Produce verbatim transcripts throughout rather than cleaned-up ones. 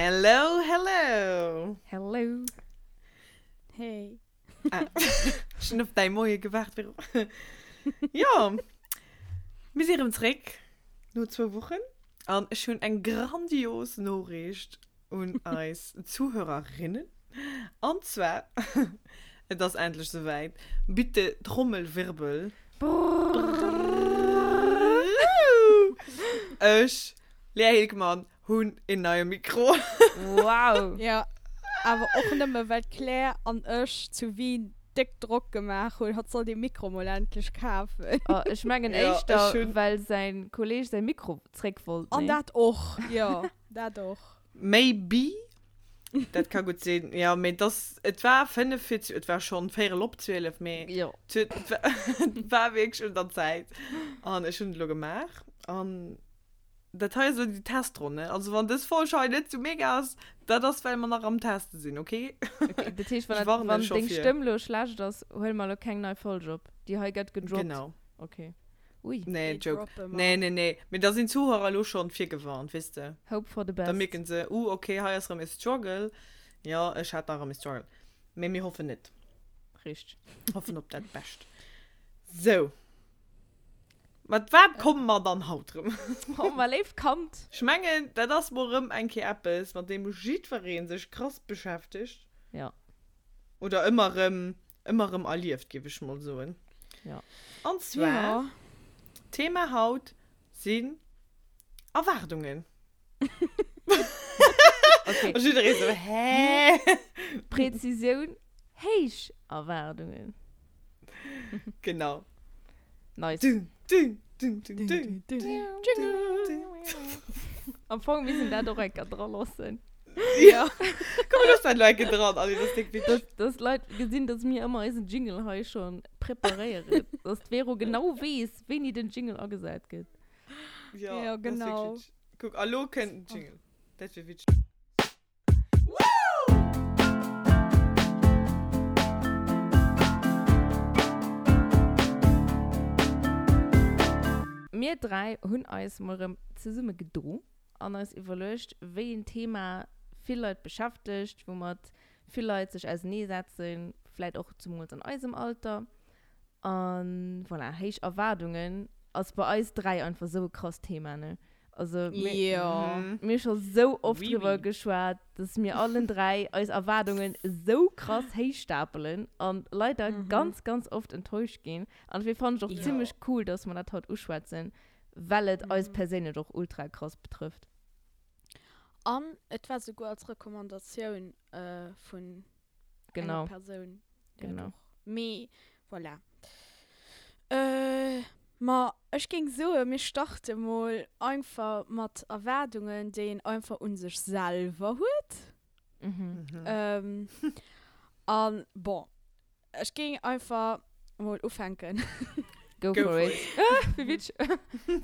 Hello, hello. Hello. Hey. Ah, schon auf dein Morgen gewacht. Ja, wir sind zurück. Nur zwei Wochen. Und schon eine grandiose Nachricht und als Zuhörerinnen. Und zwar, das ist endlich soweit, bitte Trommelwirbel. Ich, Lea Hilgmann, hun in neuem Mikro. Wow. Ja, aber auch nicht mehr, weil Claire an euch zu Wien dick Druck gemacht und hat so die Mikro mal endlich gekauft. Oh, ich meine ja, echt, da, weil sein Kollege sein Mikro zurück wollte. Und das auch. Ja, das auch. Maybe. Das kann gut sein. Ja, aber das, es war fünfundvierzig, es war schon viertel ab zwölf, aber ja. Es war wirklich unter der Zeit. Und ich habe es gemacht. Und das heißt so die Testrunde. Also wenn das Vorschau nicht so mega ist, dann ist, weil wir noch am Testen sind, okay? Okay, das heißt, wenn man den stimmlos schlecht ist, holen wir noch keinen neuen Volljob. Die haben gerade gedroppt. Genau. Okay. Ui. Nee, Joke. Nee, nee, nee. Mit da sind Zuhörer los schon viel gewarnt, wisst ihr? Hope for the best. Dann merken sie, uh, okay, hier ist ein Struggle. Ja, ich hatte noch ein Struggle. Aber wir hoffen nicht. Richtig. Hoffen auf das Beste. So. Mit wem kommen wir dann halt rum? Oh, mein Leben kommt. Ich meine, das worum ein K-App ist, mit dem Musikverein sich krass beschäftigt. Ja. Oder immer im, immer im Allieft, gebe ich mal so hin. Ja. Und zwar, ja. Thema Haut sind Erwartungen. Okay. Und ich rede so, hä? Präzision, heisch Erwartungen. Genau. Nice. Dün, dün, dün, dün, dün, dün. Am Anfang müssen wir da doch ein dran lassen. Ja. Komm, lass dein Leute dran, Alter. Das klingt witzig. Das, das Leute gesehen, dass mir immer diesen Jingle heute schon präpariere. Dass Vero genau weiß, wen ich den Jingle angesagt habe. Ja, ja, genau. Das guck, hallo, kein Jingle. Das wird witzig. Wir drei haben uns mal zusammen gedreht und uns überlegt, welches Thema viele Leute beschäftigt, wo man viele Leute sich als Nähe setzen, vielleicht auch zum Beispiel in unserem Alter. Und voilà, heißt Erwartungen, als bei uns drei einfach so ein krasses Thema. Ne? Also, yeah. wir, wir schon so oft really? Darüber geschwärzt, dass wir alle drei als Erwartungen so krass stapeln und leider mhm. ganz, ganz oft enttäuscht gehen. Und wir fanden es auch ja. ziemlich cool, dass wir das heute ausschwätzen, weil es mhm. uns persönlich doch ultra krass betrifft. Und es war sogar als Rekommendation äh, von genau. einer Person. Genau. Me, voilà. Äh... Ma, ich ging so, ich dachte mal einfach mit Erwartungen, die einfach an sich selber hat. Mhm. Mhm. Ähm, und bon, ich ging einfach mal aufhängen. Go, Go for it. it.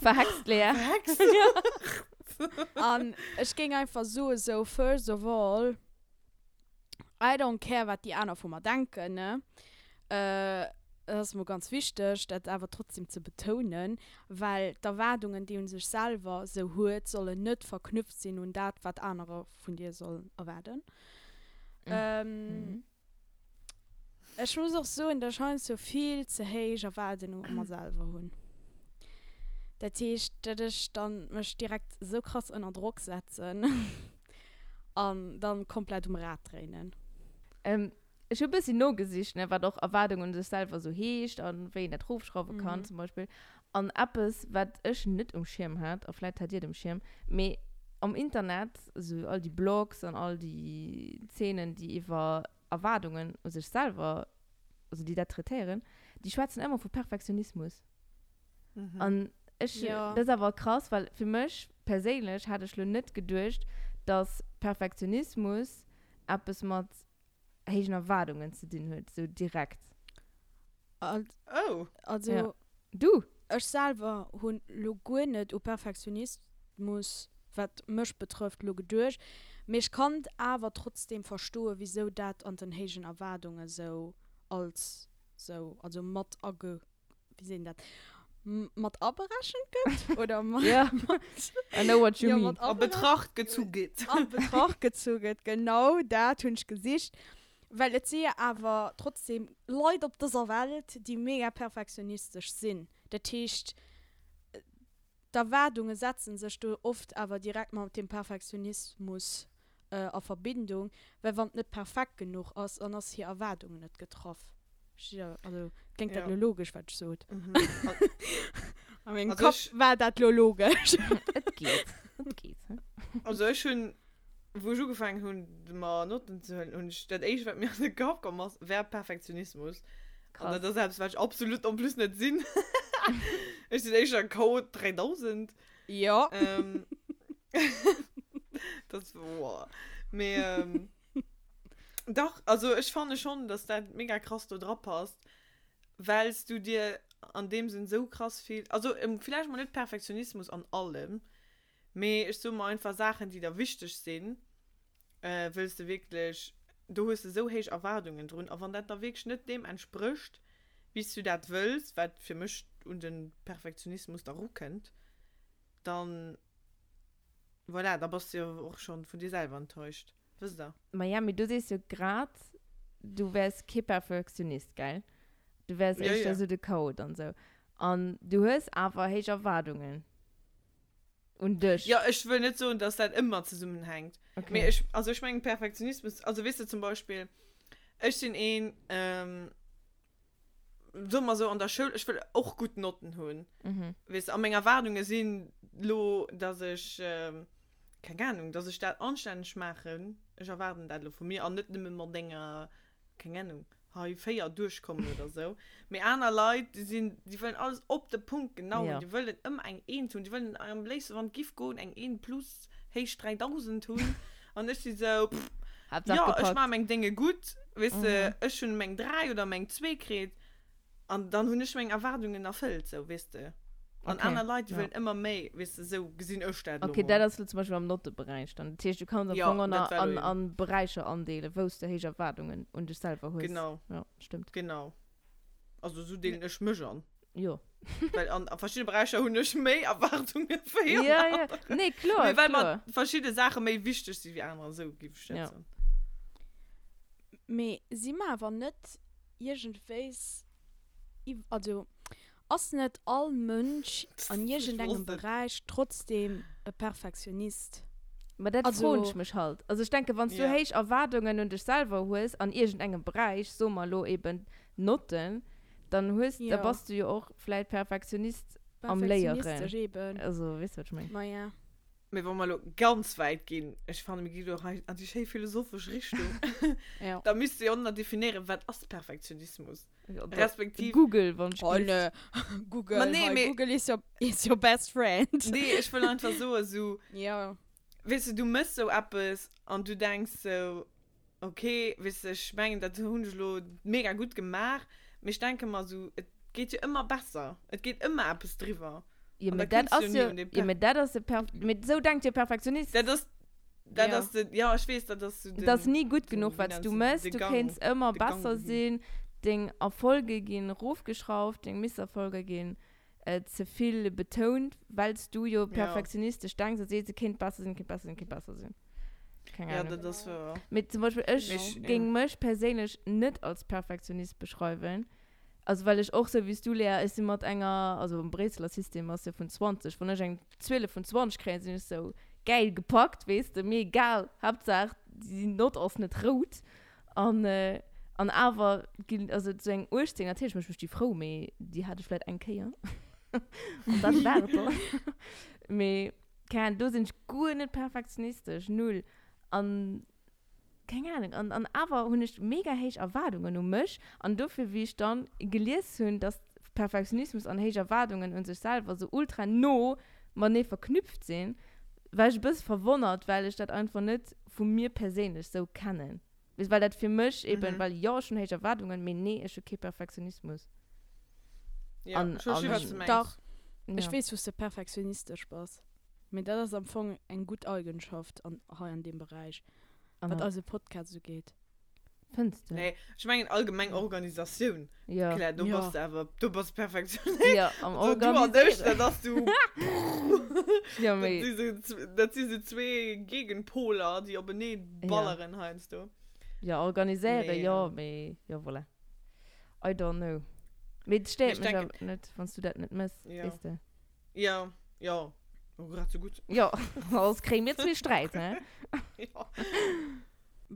Verhext, Lea. Verhext. Ja. Und ich ging einfach so, so first of all, I don't care, was die anderen von mir denken, ne? Äh, Das ist mir ganz wichtig, das aber trotzdem zu betonen, weil die Erwartungen, die uns sich selber so hat, sollen nicht verknüpft sein und das, was andere von dir sollen erwarten. Mhm. Ähm, mhm. Ich muss auch so in der Chance so viel zu hohe Erwartungen an mich selber haben. Das heißt, dass ich dann mich direkt so krass unter Druck setzen und dann komplett um Rad rennen. Ähm. Ich habe ein bisschen nur gesehen, ne, weil doch Erwartungen sich selber so heischt und wen ich nicht draufschrauben kann mhm. zum Beispiel. Und etwas, was ich nicht im Schirm hat, oder vielleicht hat ihr den Schirm, aber am Internet, also all die Blogs und all die Szenen, die über Erwartungen und sich selber, also die da trätieren, die schwätzen immer von Perfektionismus. Mhm. Und ich, ja. das ist aber krass, weil für mich persönlich hatte ich nicht gedacht, dass Perfektionismus etwas mit ich habe Erwartungen zu tun heute, so direkt. Al- oh! Also, ja. du! Ich selber habe gar nicht über Perfektionismus, was mich betrifft, durch. Ich kann aber trotzdem verstehen, wieso das an den hohen Erwartungen so als so, also mit, wie sehen das? mit abbrechen geht? Oder ja, I know what you ja, mean. An Betracht gezogen. An Betracht gezogen, genau, da tun ich gesagt. Weil ich sehe aber trotzdem Leute auf dieser Welt, die mega perfektionistisch sind. Das heißt, die Erwartungen setzen sich oft aber direkt mal mit dem Perfektionismus äh, in Verbindung, weil wenn es nicht perfekt genug ist, dann ist hier Erwartungen nicht getroffen. Ja, also klingt ja. Das logisch, was ich sage. Mhm. Aber im also Kopf ich, war das logisch. Das geht. Das geht. Also ich schon, wo ich angefangen habe, mal Noten zu hören, und ich dachte, ich werde mir an den Kopf kommen, wäre Perfektionismus. Krass. Und deshalb war ich absolut am Plus nicht Sinn. Ich dachte, ich habe Code dreitausend. Ja. Ähm, das war... Mehr, ähm, doch, also ich fand schon, dass das mega krass da drauf passt, weil du dir an dem Sinn so krass viel, also vielleicht mal nicht Perfektionismus an allem, aber ich so mal einfach Sachen, die da wichtig sind, äh, willst du wirklich, du hast so hohe Erwartungen drin, aber wenn das da wirklich nicht dem entspricht, wie du das willst, was für mich und den Perfektionismus da ruckend, dann, voilà, da bist du ja auch schon von dir selber enttäuscht. Was da? Miami, du siehst ja gerade, du wärst kein Perfektionist, gell? Du wärst ja, echt ja. Also der Code und so. Und du hast einfach hohe Erwartungen. Und dich. Ja, ich will nicht so, dass das immer zusammenhängt. Okay. Ich, also ich meine Perfektionismus, also weißt du zum Beispiel, ich bin ein, ähm, so mal so an der Schule, ich will auch gute Noten holen. Mhm. Weißt du, an meine Erwartungen sind, dass ich, ähm, keine Ahnung, dass ich das anständig mache, ich erwarte das von mir, und nicht immer Dinge, keine Ahnung, habe Feier durchkommen oder so. Mit anderen Leuten, die, sind, die wollen alles auf den Punkt genau, ja. Die wollen immer ein Eins tun, die wollen am nächsten Wand Gift gehen, ein Eins plus, hey, dreitausend tun, und ich so, pff, ja, ich mache meine Dinge gut, weißt du, mhm. Ich schon meine drei oder meine zwei kriege, und dann habe ich meine Erwartungen erfüllt, so, weißt du. Und okay. Andere Leute ja. Wollen immer mehr, weißt du, so gesehen öfter. Okay, das ist zum Beispiel am Notenbereich. Dann das heißt, du kannst ja, an, an, an Bereiche andelen, wo du hast Erwartungen und dich selber hast. Genau. Ja, stimmt. Genau. Also so den ich mich an. Ja. Weil an, an verschiedenen Bereichen habe ich mehr Erwartungen für ja, ja. Nee, klar, nee, weil klar. Man verschiedene Sachen mehr wichtig sind wie andere, so gibt es ja. Aber sind wir aber nicht irgendwie... Also... Ist nicht all Mensch an jedem Bereich trotzdem ein Perfektionist? Aber das also, freue ich mich halt. Also ich denke, wenn yeah. Du hohe Erwartungen an dich selber hast, an irgendeinem Bereich, so mal eben Noten, dann hast, ja. Da bist du ja auch vielleicht Perfektionist, Perfektionist am Lehren. Also, weißt du, was ich meine? Na ja. Wir wollen mal ganz weit gehen. Ich fand, mir geht doch an die philosophische Richtung. Ja. Da müsst ihr auch noch definieren, was ist Perfektionismus? Ja, respektive Google, wann oh, ne. Google, nee, hey, Google ist your, is your best friend. Nee, ich will einfach so, so ja. Weißt du, du musst so etwas und du denkst so, okay, weißt du, ich meine, das habe ich mega gut gemacht, aber ich denke mal so, es geht ja immer besser, es geht immer etwas drüber. Ja, mit das ist ja, ja, mit das ist Perf- mit so dank dir Perfektionist. Das ist, das ja. Ist, ja, ich weiß, dass du den, das ist nie gut genug, was du musst, du kannst immer besser sehen, den Erfolge gehen raufgeschraubt, den Misserfolge gehen äh, zu viel betont, weil du ja perfektionistisch denkst, dass jedes Kind besser sind, Kind besser sind, Kind besser sind. Keine Ahnung. Ja, das war. Mit zum Beispiel ich, ich ging ja. Mich persönlich nicht als Perfektionist beschreiben. Also weil ich auch so, wie du, Lea, ist immer enger, also im Brezler System hast du von zwanzig, wenn ich ein zwölf von zwanzig kriege, sind ich so geil gepackt, weißt du, mir egal, Hauptsache, die Not ist nicht rot. Und, äh, und aber, also zu einem Ursting, natürlich, ich möchte die Frau, mehr, die hatte vielleicht einen Keier. Und das war das. Aber, keine, du sind gut nicht perfektionistisch, null. Und, keine Ahnung, und, und aber habe ich mega hohe Erwartungen an mich und dafür, wie ich dann gelesen habe, dass Perfektionismus und hohe Erwartungen an sich selber so ultra no mal nicht verknüpft sind, war ich ein bisschen verwundert, weil ich das einfach nicht von mir persönlich so kenne. Weil das für mich eben, mhm. Weil ja schon hohe Erwartungen, aber nee, ist okay Perfektionismus. Ja, und, schon schön, was du meinst. Doch, ja. Ich weiß, was der perfektionistisch ist. Mit das ist am Anfang eine gute Eigenschaft an, an dem Bereich. Was also Podcast so geht. Findest du? Nee, ich meine allgemein Organisation. Ja. Klar, du ja. bist aber, du bist Perfektionist. Ja, am Organisieren. Du hast nicht, dass du... ja, mei. Das sind diese zwei Gegenpoler, die aber nicht ballern, ja. Heinst du? Ja, organisieren, nee, ja, mei. Ja, voilà. I don't know. Mit steht mich aber nicht, wenn du das nicht misst, ja. Weißt du? Ja, ja. Oh, gerade so gut. Ja, sonst kriegen wir zu viel Streit, ne? Ja.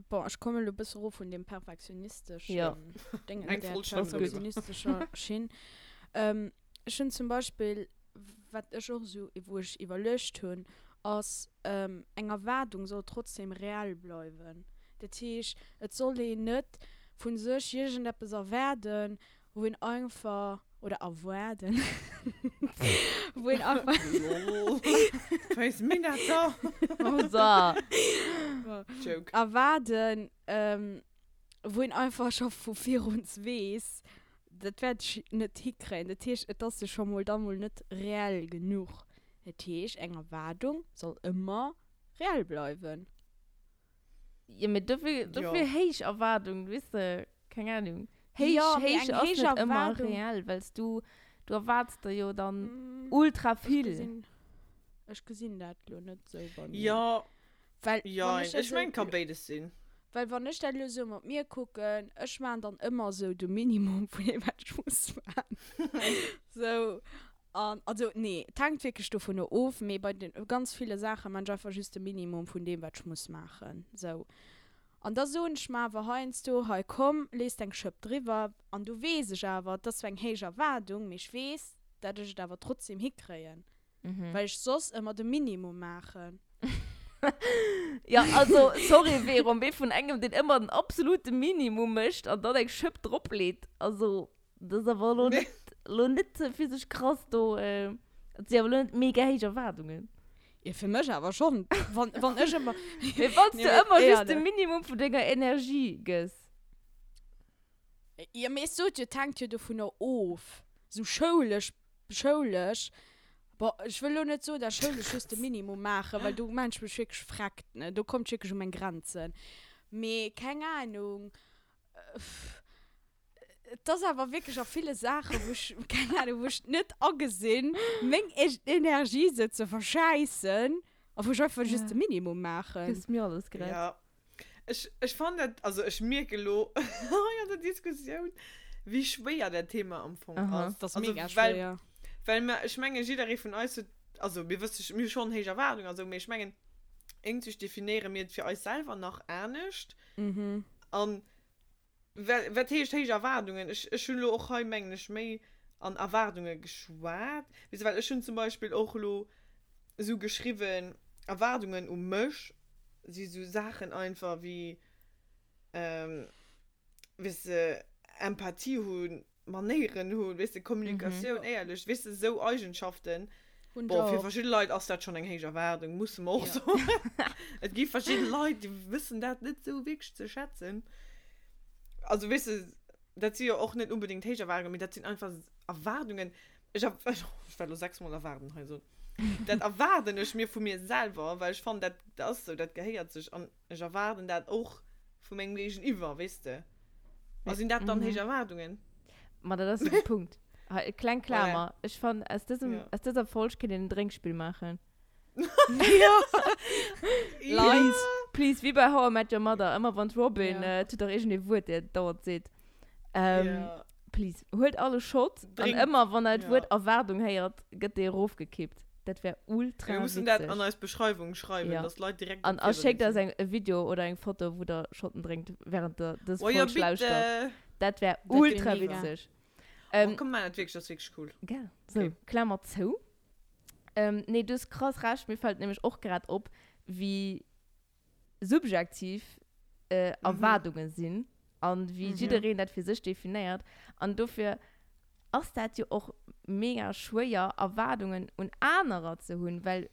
Boah, ich komme ein bisschen rauf von dem perfektionistischen ja. Ding, der perfektionistische Schiene. Ähm, ich finde zum Beispiel, was ich auch so, wo ich überlegt habe, als ähm, eine Erwartung soll trotzdem real bleiben. Das heißt, es soll nicht von sich irgendetwas erwarten, wo ihn einfach, oder erwarten, wo ihn einfach... Ich weiß nicht, das so. Joke. Erwarten, ähm, wo ihn einfach schon von vier uns weiß, das werde ich nicht hinkriegen. Das heißt, das ist schon mal, dann mal nicht real genug. Das heißt, eine Erwartung soll immer real bleiben. Ja, mit dafür, dafür ja. Heisch Erwartung, weißt du? Keine Ahnung. Heisch, ja, heisch, heisch ist nicht immer real, weil du, du erwartest ja dann mm, ultra viel. Ich gesehen das nicht selber. Ja. Weil, ja, ich, ich meine, kann beides sehen. Weil wenn ich dann so mit mir gucken, ich meine dann immer so das Minimum von dem, was ich muss machen. So, um, also nee, tankt wirklich davon nur auf, aber bei den ganz vielen Sachen, man einfach just das Minimum von dem, was ich muss machen. So. Und da so ein Schmarr, wo heinst du, hey komm, lest ein Schöp drüber, und du weißt aber, das wäre eine hohe Erwartung, aber ich weiß, dass ich das aber trotzdem hinkriegen. Mhm. Weil ich sonst immer das Minimum mache. Ja, also, sorry, Vero, ich bin von einem, der immer ein absolutes Minimum möchte und dann ein Schöp drauf lädt. Also, das ist aber noch nicht, noch nicht physisch krass, da, äh, das sind aber nicht mega hohe Erwartungen. Ja, für mich aber schon. Wann ich immer... Wie wolltest ja, du immer ja, das ja, Minimum von deiner Energie, gell? Ja, mir ist so, du tankst ja davon auf. So schaulisch, schaulisch. Boah, ich will auch nicht so, dass ich das Minimum mache, weil du manchmal wirklich fragst, ne? Du kommst wirklich um meine Grenzen. Aber keine Ahnung. Das sind aber wirklich auch viele Sachen, wo ich, keine Ahnung, wo ich nicht angesehen meine Energie zu verscheißen, aber ich einfach das Minimum machen. Das ist mir alles gerade. Ja. Ich, ich fand das, also ich merke lo, ja, die Diskussion, wie schwer das Thema am Anfang ist. Das ist also, mega schwer, weil, ja. Weil man, ich meine, jeder von uns, also wir wissen wir schon hohe Erwartungen, also ich meine, irgendwie definieren wir für uns selber noch ernst. Mhm. Und was heißt hohe Erwartungen? Ich, ich habe auch heute nicht mehr an Erwartungen geschwärzt. Weil ich schon zum Beispiel auch so geschrieben, Erwartungen um mich, sie so Sachen einfach wie ähm, wisse, Empathie haben, Manieren haben, wisse, Kommunikation, mhm. ehrlich, wisse, so Eigenschaften. Und boah, auch. Für verschiedene Leute ist das schon eine hohe Erwartung, muss man auch ja. so. Es gibt verschiedene Leute, die wissen das nicht so wirklich zu schätzen. Also weißt du, das sind ja auch nicht unbedingt hohe Erwartungen, das sind einfach Erwartungen. Ich habe, ich werde nur sechsmal erwarten, also. Das erwarte ich mir von mir selber, weil ich fand, das, das so, das gehört sich. Und ich erwarte das auch von meinem Gegenüber, weißt du. Was sind das dann hohe mhm. Erwartungen? Aber das ist ein Punkt. Klein Klammer, ich fand, aus diesem, ja. aus dieser Folge kann ich ein Trinkspiel machen. Ja. Leute, please, wie bei How I Met Your Mother, immer wenn Robin yeah. äh, tut doch irgendwie Wort, der dauert seht. Ähm, yeah. Please, holt alle Shots und immer wenn das yeah. Wort Erwartung hört, geht der raufgekippt. Das wäre ultra. Wir müssen das an als Beschreibung schreiben, ja. dass Leute direkt. Und ich schicke da ein Video oder ein Foto, wo der Schotten trinkt, während der das oh, ja, Vorschlaus steht. Das wäre ultra wär witzig. Ähm, oh, komm mal, das ist wirklich cool. Gell, so, okay. Klammer zu. Ähm, nee, das ist krass rasch, mir fällt nämlich auch gerade auf, wie subjektiv äh, Erwartungen mhm. sind und wie mhm. jeder das für sich definiert. Und dafür ist das ja auch mega schwer, Erwartungen und anderer zu haben, weil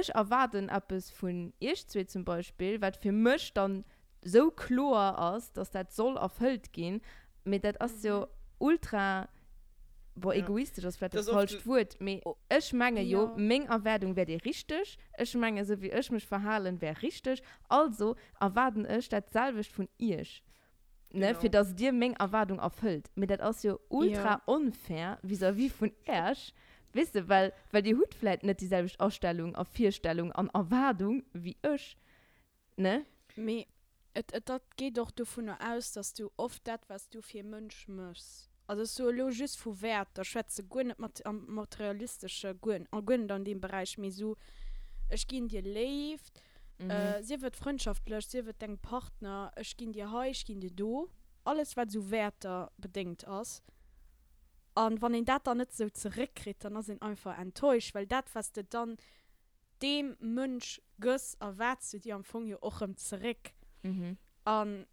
ich erwarte etwas von ich zwei zum Beispiel, was für mich dann so klar ist, dass das soll erfüllt gehen, mit das ist ja ultra... Boah, egoistisch, das vielleicht das falsch Wort. Ich meine, ja, meine Erwartung wäre richtig. Ich meine, so wie ich mich verhalten wäre richtig. Also erwarten ich das selbst von ihr. ne, genau. Für das dir Menge Erwartung erfüllt. Mir das auch so ultra ja. unfair, vis-à-vis von Ersch, wisst ihr, weil, weil die Hut vielleicht nicht dieselbe Ausstellung auf Vierstellung an Erwartung wie ich, ne? Me, das geht doch davon aus, dass du oft das, was du für Mensch musst. Also so logisch von Wert, da schätze gut nicht mat- materialistische gut, auch gut in dem Bereich, mir so, ich gehe in dir lebt, mhm. äh, sie wird freundschaftlich, sie wird dein Partner, ich gehe in dir heu, ich gehe in dir do, alles was so werter bedingt ist. Und wenn ich das dann nicht so zurückkriegt, dann sind einfach enttäuscht, weil das, was du dann dem Mensch gibst, erwartest du dir am Anfang ja auch im zurück. Mhm. Und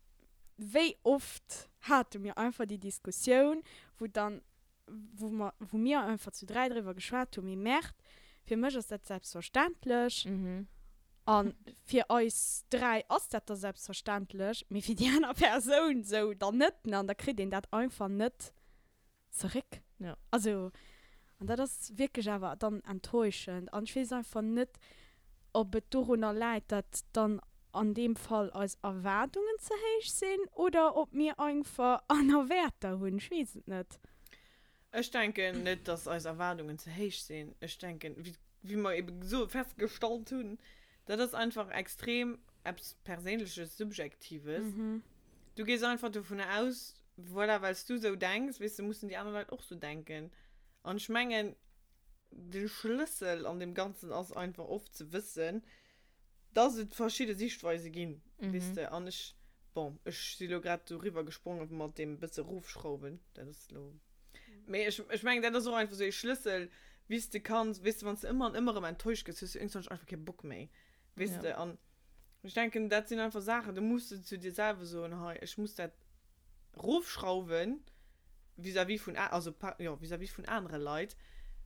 wie oft hatten wir einfach die Diskussion, wo dann, wo wir, wo wir einfach zu drei drüber gesprochen haben, wir merkt, für mich ist das selbstverständlich, mhm. und für uns drei ist das selbstverständlich, aber für die andere Person so, dann nicht, ne? Und da kriegt ihr das einfach nicht zurück. Ja. Also, und das ist wirklich aber dann enttäuschend, und ich weiß einfach nicht, ob es darunter leidet, dann an dem Fall als Erwartungen zu hoch sind oder ob wir einfach einen Wert haben, ich weiß es nicht. Ich denke nicht, dass als Erwartungen zu hoch sind. Ich denke, wie, wie wir eben so festgestellt haben, das ist einfach extrem persönliches, subjektives. Mhm. Du gehst einfach davon aus, voilà, weil du so denkst, weißt du, müssen die anderen Leute auch so denken. Und ich meine, der Schlüssel an dem Ganzen ist einfach oft zu wissen, dass es verschiedene Sichtweisen gibt, mhm. weißt du, und ich, bon, ich bin gerade darüber gesprungen und mit dem ein bisschen Rufschrauben, das ist lo. Mhm. Ich, ich meine, das ist auch einfach so ein Schlüssel, wie du kannst, weißt du, wenn du immer und immer enttäuscht bist, hast du irgendwann einfach keinen Bock mehr, weißt ja. du, und ich denke, das sind einfach Sachen, du musst zu dir selber so, hey, ich muss das Rufschrauben, vis-à-vis von, also, ja, vis-à-vis von anderen Leuten,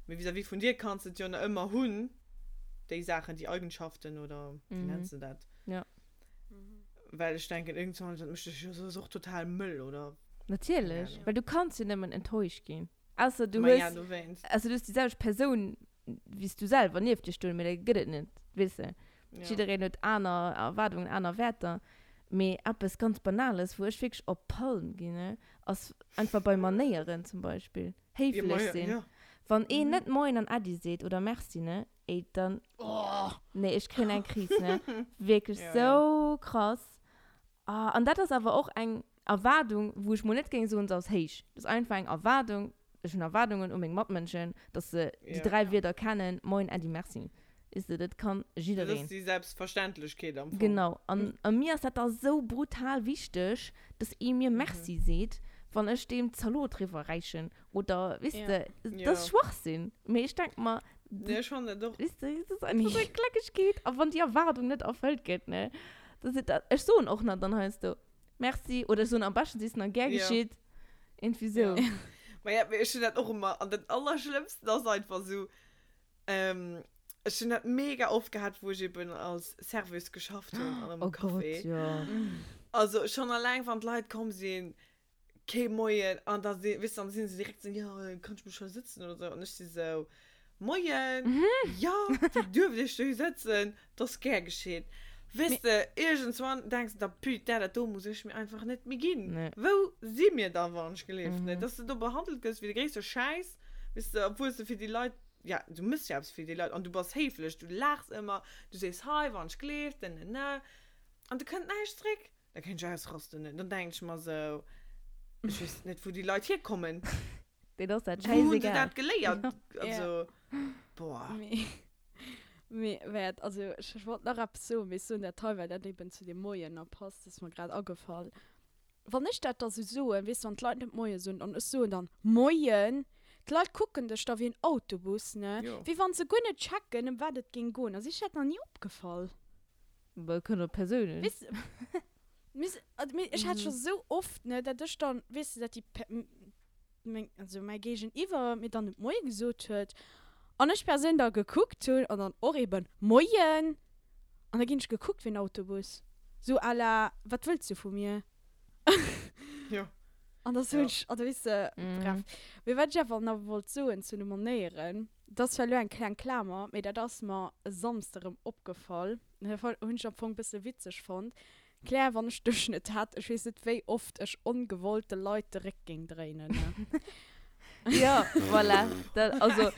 aber vis-à-vis von dir kannst du ja noch immer haben, die Sachen, die Eigenschaften oder wie mhm. nennst du das? Ja. Weil ich denke, irgendwann ist das so total Müll, oder? Natürlich, ja. Weil du kannst ja nicht mehr enttäuscht gehen. Also du bist ja, also dieselbe Person, wie du selber, nicht auf die Stunde, mit der geht es nicht, weißt du? Jeder redet einer Erwartungen, einer Werte. Aber etwas ganz Banales, wo ich wirklich auf Pollen gehe, ne? Als einfach bei Manieren zum Beispiel. Höflich sein. Ja. Wenn ihr mhm. nicht moin an Adi seht oder merci, ne? Ey, dann. Oh. Nee, ich kriege einen Kris, ne? Wirklich ja, so ja. krass. Uh, und das ist aber auch eine Erwartung, wo ich mir nicht gegen so und so aus heisch. Das ist einfach eine Erwartung, das sind Erwartungen um den Mobmenschen, dass sie ja, die drei ja. Wörter kennen, moin, Adi, merci. Ist das, das kann jeder. Das ist die Selbstverständlichkeit am Anfang. Genau. Und, und mir ist das da so brutal wichtig, dass ihr mir merci mhm. seht, wenn ich dem Salut drüber reichen. Oder, wisst ihr, ja. das ist ja. Schwachsinn. Aber ich denke mal, ja, schon, ja, doch. Weißt du, das ist einfach so glücklich geht, aber wenn die Erwartung nicht erfüllt geht, ne? Das ist das, ich so und auch noch, dann heißt du, merci, oder so ein Ambaschen, sie ist noch gern geschieht. Ja. Irgendwie so. Ja. Aber ja, ich finde das auch immer, und das Allerschlimmste, das ist einfach so, ähm, ich finde das mega oft gehabt, wo ich eben als Service geschafft habe an einem oh Café. Gott, ja. Also schon allein, wenn die Leute kommen sehen, kein Moin, und dann, weißt, dann sind sie direkt so, ja, kannst du mich schon sitzen oder so, und ich so, Moin! Mhm. Ja, die dürfen dich durchsetzen, das ist gern geschehen. Wisst ihr, irgendwann denkst du, da püt, da, da muss ich mir einfach nicht mehr gehen. Nee. Wo sie mir da waren, gelebt, mhm. ne? Dass du da behandelt wirst wie der größte Scheiß, wisst ihr, obwohl du für die Leute, ja, du musst ja für die Leute, und du bist höflich, du lachst immer, du sagst, hi, wann ich gelebt, ne, ne, und du könnt nicht stricken, da kannst du erst rasten, ne? Dann denkst du mal so, ich weiß nicht, wo die Leute herkommen. Den ist das scheißegal. Wo sind das geleiert? Also, ja. boah. Mir, mir wird, also, ich wollte noch etwas so, mir ist so in der Teil, weil das eben zu den Mäuen passt, das ist mir gerade angefallen. Wenn ich das so, weißt du, wenn die Leute nicht Mäuen sind, und ich so, und dann Mäuen, die Leute gucken das da wie ein Autobus, ne? Jo. Wie wenn sie gut nicht checken, dann wird das gehen gehen. Also, ich hätte noch nie abgefallen. Aber können persönlich. Weißt, ich hatte schon so oft, ne, dass ich dann, weißt du, dass die... Mein, also mein Gegenüber mir dann Moin gesagt hat. Und ich persönlich da geguckt und dann auch eben Moin. Und dann ging ich geguckt wie ein Autobus. So à la, was willst du von mir? Ja. Und das ja. ist, also weißt du, mhm. brav. Wir werden ja wohl noch wohl so in zu Manieren. Das war nur ein kleiner Klammer, mir das mal samstagem abgefallen. Und ich fand, ich ein bisschen witzig fand. Klar, wenn ich dich nicht hatte, ich weiß nicht, wie oft ich ungewollte Leute wegging drinnen. Ne? Ja, voilà. Das, also.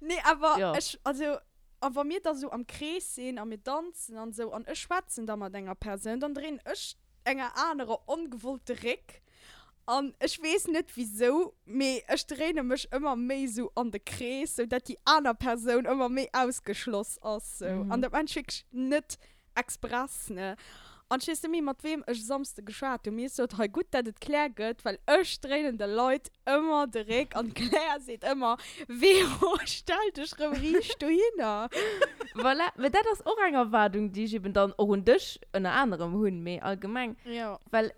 Nee, aber ja. ich, also, wenn wir da so am Kreis sehen, an mir tanzen und so, und ich schwätze da mit einer Person, dann drehen ich eine andere ungewollte Rick. Und ich weiß nicht wieso, aber ich drehe mich immer mehr so an den Kreis, sodass die andere Person immer mehr ausgeschlossen ist. So. Mhm. Und das meine ich nicht express. Ne? Und ich weiß nicht, mit wem ich Samstag geschwärzt habe. Mir ist es gut, dass es klar geht, weil ich drehe den Leuten immer direkt und klar sieht immer, wie hoch stellt dich riechst du hin. Voilà, weil das ist auch eine Erwartung, die ich eben dann auch an dich und an anderen Hund mehr allgemein. Ja. Weil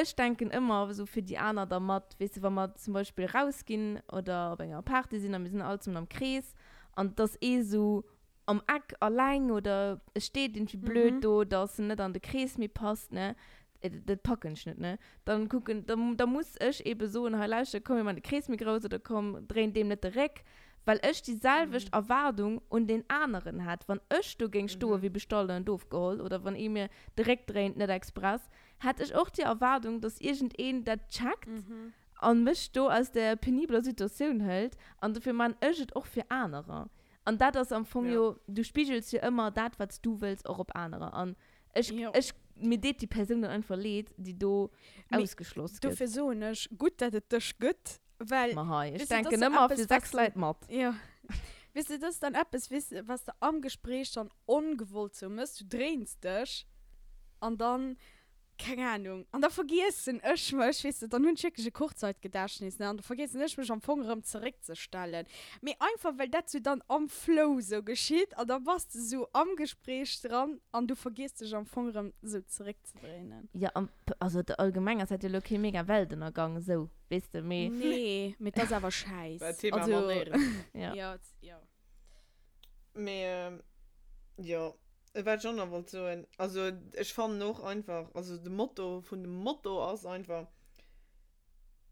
ich denke immer, so für die anderen, da man, weißt du, wenn wir zum Beispiel rausgehen oder bei einer Party sind, dann sind wir alle zusammen am Kreis und das eh so am Eck allein oder es steht irgendwie blöd mhm. da, dass es nicht an den Kreis mehr passt, ne? Das packen ich nicht, ne? Dann gucken, da, da muss ich eben so in Heilausche, komm, ich mal in den Kreis mehr raus oder komm, drehen dem nicht direkt, weil ich dieselbe mhm. Erwartung und den anderen hat. Wenn ich da ging, mhm. wie bestohlen und doof geholt oder wenn ich mir direkt dreht, nicht express, hatte ich auch die Erwartung, dass irgendjemand das checkt mhm. und mich da aus der peniblen Situation hält und dafür man ist auch für andere. Und das ist am Anfang, ja. du spiegelst ja immer das, was du willst, auch auf andere. Und ich, ja. ich mir die Person dann einfach lädt, die du ausgeschlossen hast. Dafür so nicht gut, dass es dich gibt, weil... Mahai, ich denke nicht mehr auf die sechs Leute macht. Ja. Weißt du, das ist dann etwas, was du am Gespräch dann ungewollt so musst. Du drehst dich und dann... Keine Ahnung. Und dann vergessen ich mich, weißt du, dann habe ich eine Kurzzeitgedächtnis, ne? Und dann vergessen ich mich am Anfang zurückzustellen. Mir einfach, weil das dann am Flow so geschieht, und dann warst du so am Gespräch dran, und du vergisst dich am Anfang so zurückzudrehen. Ja, um, also allgemein, es hat ja wirklich mega Welten ergangen, so, weißt du, mir. Nee, mit das aber scheiße. Das Thema also, ja. Ja, ja. Mir, ja. Ich weiß schon noch was zu sagen. Also ich fand noch einfach, also das Motto von dem Motto aus einfach,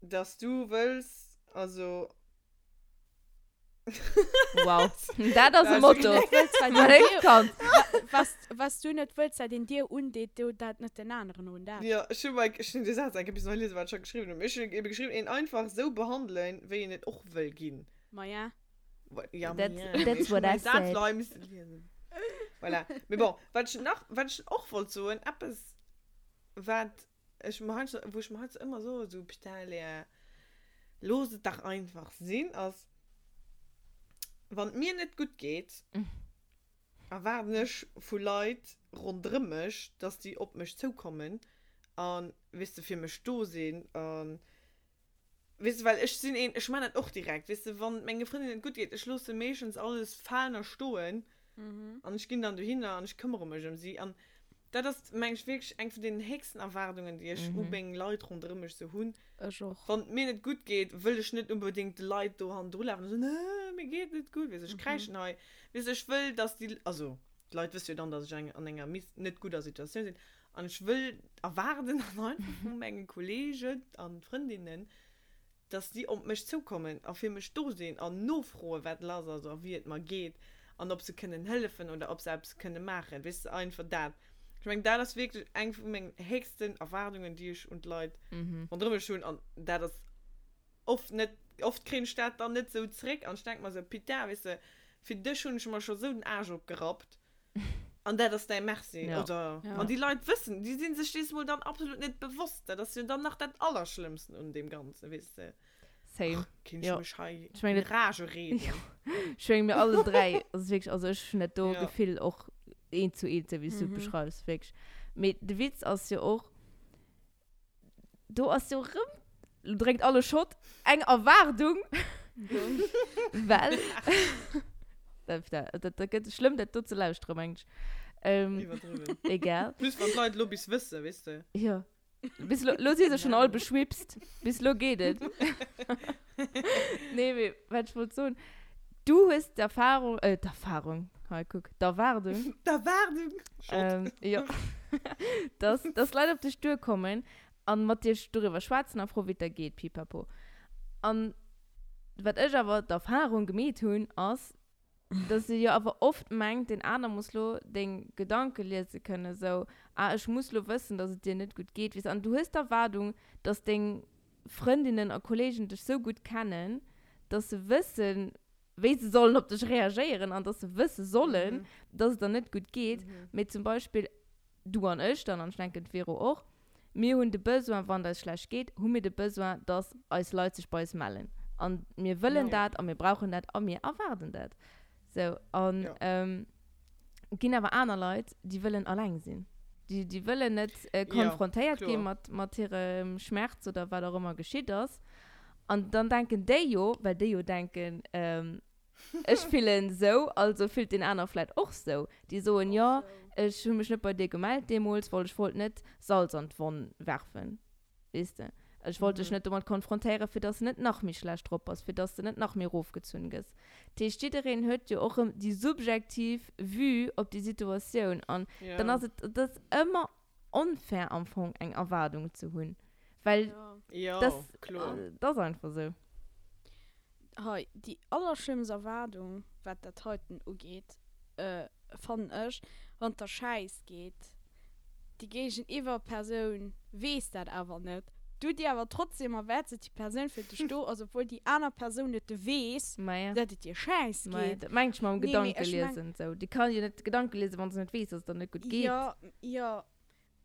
dass du willst, also... Wow, das ist ein Motto. Was, was du nicht willst, hat in dir und du das nicht den anderen und das. Ja, schon mal, ich habe gesagt, ich habe es noch gelesen, was ich schon geschrieben habe. Ich habe geschrieben, ihn einfach so behandeln, wie ihn nicht auch will gehen. Na ja. Ja, that's, yeah. that's what I said. Voilà. Aber bon, was ich, nach, was ich auch wollte so, etwas, was ich mir halt, wo ich mir halt immer so, so bestelle, lose doch einfach sehen, als wenn mir nicht gut geht, erwarte ich von Leuten rundherum mich, dass die auf mich zukommen und, weißt du, für mich da sind und, weißt du, weil ich, ein, ich meine das auch direkt, weißt du, wenn meine Freundin nicht gut geht, ich lasse meistens alles fallen und stehen. Mhm. Und ich gehe dann dahinter und ich kümmere mich um sie. Und das ist manchmal wirklich eine von den höchsten Erwartungen, die ich mhm. unbedingt Leute rundherum mich so habe. Wenn mir nicht gut geht, will ich nicht unbedingt die Leute da haben, da laufen und so, nee, mir geht nicht gut, weißt, ich mhm. kreische neu. Weißt, ich will, dass die, also die Leute wissen ja dann, dass ich in einer nicht guter Situation bin. Und ich will erwarten von meinen Kollegen und Freundinnen, dass die auf mich zukommen, auf mich da sind und nur froh werden lassen, also wie es mir geht. Und ob sie können helfen oder ob sie etwas können machen. Weißt du, einfach das. Ich meine, das ist wirklich eine von meinen höchsten Erwartungen, die ich und Leute mhm. und drüber schon. Und das ist oft nicht, oft kriegen sie dann nicht so zurück. Und ich denke mir so, Peter, weißt du, für dich habe ich mir schon so den Arsch abgerappt. Und das ist dein Merci. Ja. Oder, ja. Und die Leute wissen, die sind sich diesmal dann absolut nicht bewusst, dass sie dann nach das Allerschlimmsten und dem Ganzen, weißt du. Same. Ach, ja. Ich meine, ich Rage reden. Ich meine, mir alle drei. Also wirklich, also ich habe nicht da ja. Gefühl, auch ein zu eins, wie mhm. du beschreibst, wirklich. Mit dem Witz ist ja auch, du hast ja rum, direkt alle Schott, eine Erwartung. Weil, das geht schlimm, das tut zu laut, eigentlich. Ähm, egal. Plus, wenn Leute Lobbys wissen, weißt du. Ja. Bis lo, lo sie schon all beschwipst, bis lo geht es. Nee, was ich wollte sagen. Du hast die Erfahrung, äh, die Erfahrung, hey, guck, die Erwartung. Die Erwartung! Ähm, ja. Dass das Leute auf die Stür kommen und mit dir darüber schwatzen, und froh, wie das geht, pipapo. Und was ich aber die Erfahrung gemacht habe, ist, dass ich ja aber oft meint, den anderen muss den Gedanken lesen können. So, ah, ich muss wissen, dass es dir nicht gut geht. Und du hast die Erwartung, dass den Freundinnen und Kollegen dich so gut kennen, dass sie wissen, wie sie sollen, ob dich reagieren und dass sie wissen sollen, mhm. dass es dir nicht gut geht. Mhm. Mit zum Beispiel du und ich, dann anscheinend Vero auch, wir haben den Besoin, wenn es schlecht geht, haben wir den Besoin, dass uns Leute sich bei uns melden. Und wir wollen ja. das und wir brauchen das und wir erwarten das. So, und ja. ähm, gehen aber andere Leute, die wollen allein sein. Die, die wollen nicht äh, konfrontiert ja, gehen mit, mit ihrem Schmerz oder was auch immer geschieht ist. Und dann denken die ja, weil die ja denken, ähm, ich fühle so, also fühlt den anderen vielleicht auch so. Die sagen, ja, ich habe mich nicht bei dir gemeldet damals, weil ich wollte nicht Salz an die Wand werfen. Weißt du? Ich wollte dich mhm. nicht damit konfrontieren, für das nicht nach mir schlecht drauf ist, für das du nicht nach mir raufgezogen ist. Die Städterin hat ja auch die subjektive Vue auf die Situation an. Ja. Dann ist das immer unfair, am Anfang eine Erwartung zu haben. Weil ja. das, ja, äh, das ist einfach so. Hey, die allerschlimmste Erwartung, was das heute angeht, äh, von euch, wenn der Scheiß geht, die gegenüber Person weiß das aber nicht. Du dir aber trotzdem erwartet, die Person für dich da, also obwohl die andere Person nicht weiß, Maja. dass es dir scheiße geht. Das manchmal um Gedanken nee, lesen. So. Die kann ja nicht Gedanken lesen, wenn sie nicht weiß, dass es dann nicht gut geht. Ja, ja.